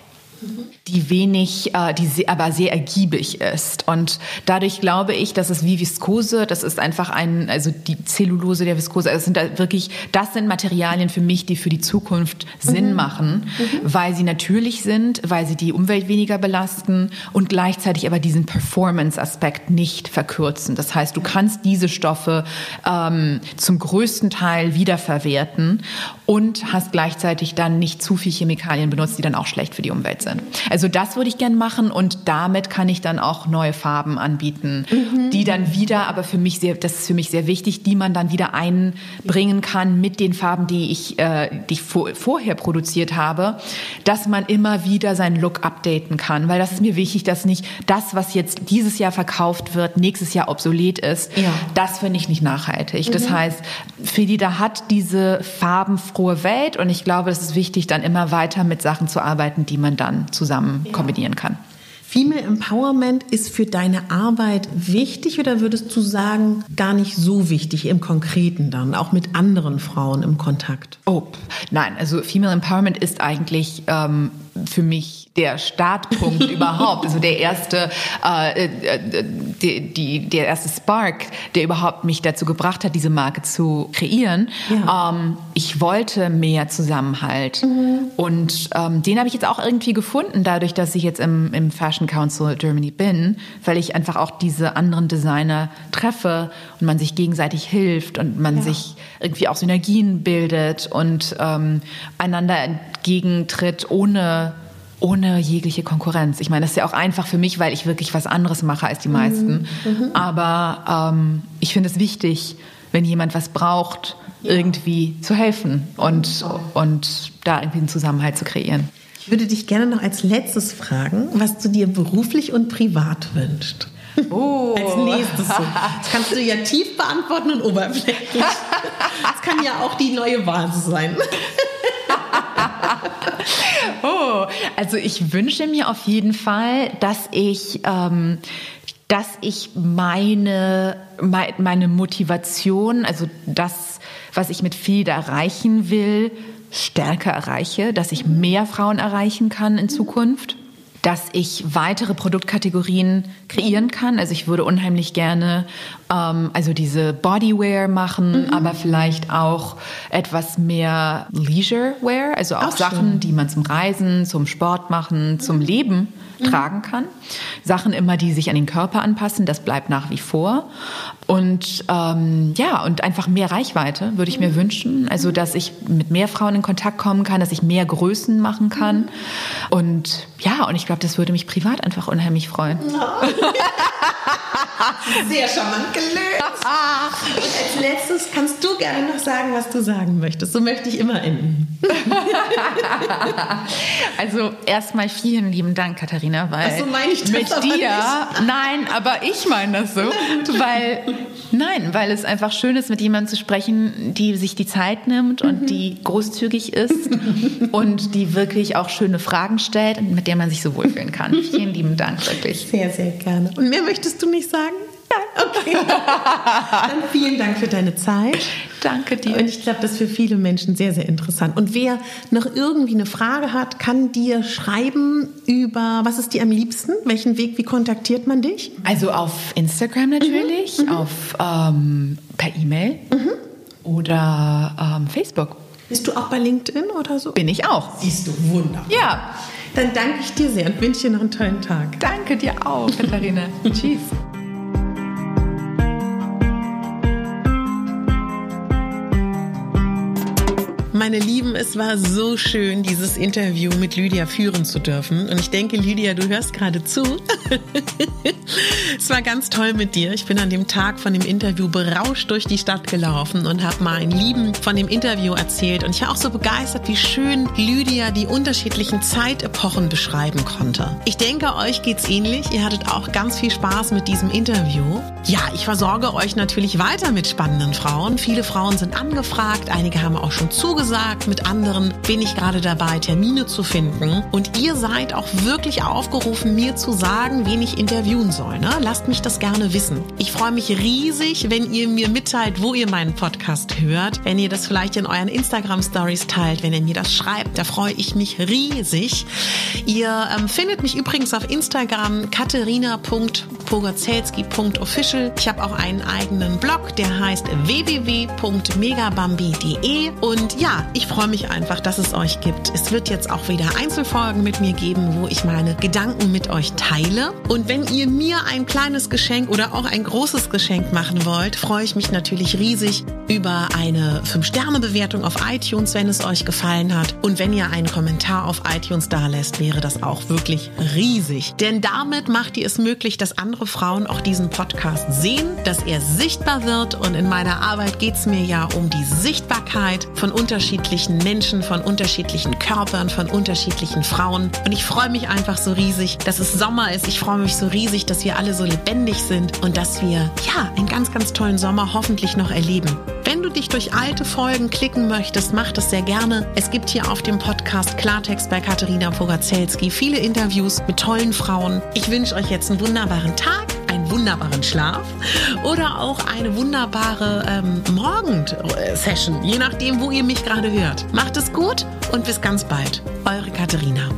Die wenig, die aber sehr ergiebig ist. Und dadurch glaube ich, dass es wie Viskose, das ist einfach ein, also die Zellulose der Viskose, also das sind da wirklich, das sind Materialien für mich, die für die Zukunft Sinn, mhm, machen, mhm, weil sie natürlich sind, weil sie die Umwelt weniger belasten und gleichzeitig aber diesen Performance-Aspekt nicht verkürzen. Das heißt, du kannst diese Stoffe ähm, zum größten Teil wiederverwerten und hast gleichzeitig dann nicht zu viel Chemikalien benutzt, die dann auch schlecht für die Umwelt sind. Also das würde ich gerne machen und damit kann ich dann auch neue Farben anbieten, mhm, die dann wieder, aber für mich sehr, das ist für mich sehr wichtig, die man dann wieder einbringen kann mit den Farben, die ich, äh, die ich vor, vorher produziert habe, dass man immer wieder seinen Look updaten kann, weil das ist mir wichtig, dass nicht das, was jetzt dieses Jahr verkauft wird, nächstes Jahr obsolet ist. Ja. Das finde ich nicht nachhaltig. Mhm. Das heißt, Philida hat diese farbenfrohe Welt und ich glaube, es ist wichtig, dann immer weiter mit Sachen zu arbeiten, die man dann zusammen, ja, kombinieren kann. Female Empowerment ist für deine Arbeit wichtig oder würdest du sagen, gar nicht so wichtig im Konkreten dann, auch mit anderen Frauen im Kontakt? Oh, nein, also Female Empowerment ist eigentlich ähm, für mich der Startpunkt überhaupt, also der erste, äh, äh, die, die, der erste Spark, der überhaupt mich dazu gebracht hat, diese Marke zu kreieren. Ja. Ähm, ich wollte mehr Zusammenhalt, mhm, und ähm, den habe ich jetzt auch irgendwie gefunden, dadurch, dass ich jetzt im, im Fashion Council Germany bin, weil ich einfach auch diese anderen Designer treffe und man sich gegenseitig hilft und man, ja, sich irgendwie auch Synergien bildet und ähm, einander entgegentritt, ohne ohne jegliche Konkurrenz. Ich meine, das ist ja auch einfach für mich, weil ich wirklich was anderes mache als die meisten. Mhm. Aber ähm, ich finde es wichtig, wenn jemand was braucht, ja, irgendwie zu helfen und, oh. und da irgendwie einen Zusammenhalt zu kreieren. Ich würde dich gerne noch als letztes fragen, was du dir beruflich und privat wünschst. Oh. Als nächstes. So. Das kannst du ja tief beantworten und oberflächlich. Das kann ja auch die neue Vase sein. Oh, also ich wünsche mir auf jeden Fall, dass ich, ähm, dass ich meine, meine Motivation, also das, was ich mit Philida erreichen will, stärker erreiche, dass ich mehr Frauen erreichen kann in Zukunft, dass ich weitere Produktkategorien kreieren kann. Also ich würde unheimlich gerne ähm, also diese Bodywear machen, mhm, aber vielleicht auch etwas mehr Leisurewear, also auch, auch Sachen, schön, die man zum Reisen, zum Sport machen, zum Leben, mhm, tragen kann. Sachen immer, die sich an den Körper anpassen, das bleibt nach wie vor. Und ähm, ja, und einfach mehr Reichweite würde ich mir, mhm, wünschen. Also, dass ich mit mehr Frauen in Kontakt kommen kann, dass ich mehr Größen machen kann. Mhm. Und ja, und ich glaube, das würde mich privat einfach unheimlich freuen. Oh. Sehr charmant gelöst. Und als letztes kannst du gerne noch sagen, was du sagen möchtest. So möchte ich immer enden. Also erstmal vielen lieben Dank, Katharina, weil Ach so, meine ich das mit aber dir, nicht. Nein, aber ich meine das so, weil nein, weil es einfach schön ist, mit jemandem zu sprechen, die sich die Zeit nimmt und mhm. die großzügig ist und die wirklich auch schöne Fragen stellt, mit der man sich so wohlfühlen kann. Vielen lieben Dank, wirklich. Sehr, sehr gerne. Und mehr möchtest du nicht sagen? Nein, okay. Dann vielen Dank für deine Zeit. Danke dir. Und ich glaube, das ist für viele Menschen sehr, sehr interessant. Und wer noch irgendwie eine Frage hat, kann dir schreiben über, was ist dir am liebsten? Welchen Weg, wie kontaktiert man dich? Also auf Instagram natürlich, mhm. auf ähm, per E-Mail mhm. oder ähm, Facebook. Bist du auch bei LinkedIn oder so? Bin ich auch. Siehst du, wunderbar. Ja. Dann danke ich dir sehr und wünsche dir noch einen tollen Tag. Danke dir auch, Katharina. Tschüss. Meine Lieben, es war so schön, dieses Interview mit Lydia führen zu dürfen. Und ich denke, Lydia, du hörst gerade zu. Es war ganz toll mit dir. Ich bin an dem Tag von dem Interview berauscht durch die Stadt gelaufen und habe meinen Lieben von dem Interview erzählt. Und ich war auch so begeistert, wie schön Lydia die unterschiedlichen Zeitepochen beschreiben konnte. Ich denke, euch geht's ähnlich. Ihr hattet auch ganz viel Spaß mit diesem Interview. Ja, ich versorge euch natürlich weiter mit spannenden Frauen. Viele Frauen sind angefragt, einige haben auch schon zugesagt. Gesagt, mit anderen bin ich gerade dabei, Termine zu finden. Und ihr seid auch wirklich aufgerufen, mir zu sagen, wen ich interviewen soll. Ne? Lasst mich das gerne wissen. Ich freue mich riesig, wenn ihr mir mitteilt, wo ihr meinen Podcast hört. Wenn ihr das vielleicht in euren Instagram-Stories teilt, wenn ihr mir das schreibt, da freue ich mich riesig. Ihr ähm, findet mich übrigens auf Instagram katharina punkt pugatzelski punkt official. Ich habe auch einen eigenen Blog, der heißt w w w punkt megabambi punkt de. Und ja, ich freue mich einfach, dass es euch gibt. Es wird jetzt auch wieder Einzelfolgen mit mir geben, wo ich meine Gedanken mit euch teile. Und wenn ihr mir ein kleines Geschenk oder auch ein großes Geschenk machen wollt, freue ich mich natürlich riesig über eine fünf Sterne Bewertung auf iTunes, wenn es euch gefallen hat. Und wenn ihr einen Kommentar auf iTunes dalässt, wäre das auch wirklich riesig. Denn damit macht ihr es möglich, dass andere Frauen auch diesen Podcast sehen, dass er sichtbar wird. Und in meiner Arbeit geht es mir ja um die Sichtbarkeit von unterschiedlichen Menschen, von unterschiedlichen Körpern, von unterschiedlichen Frauen. Und ich freue mich einfach so riesig, dass es Sommer ist. Ich freue mich so riesig, dass wir alle so lebendig sind und dass wir, ja, einen ganz, ganz tollen Sommer hoffentlich noch erleben. Wenn du dich durch alte Folgen klicken möchtest, mach das sehr gerne. Es gibt hier auf dem Podcast Klartext bei Katharina Pugatzelski viele Interviews mit tollen Frauen. Ich wünsche euch jetzt einen wunderbaren Tag, einen wunderbaren Schlaf oder auch eine wunderbare ähm, Morgend-Session, je nachdem, wo ihr mich gerade hört. Macht es gut und bis ganz bald. Eure Katharina.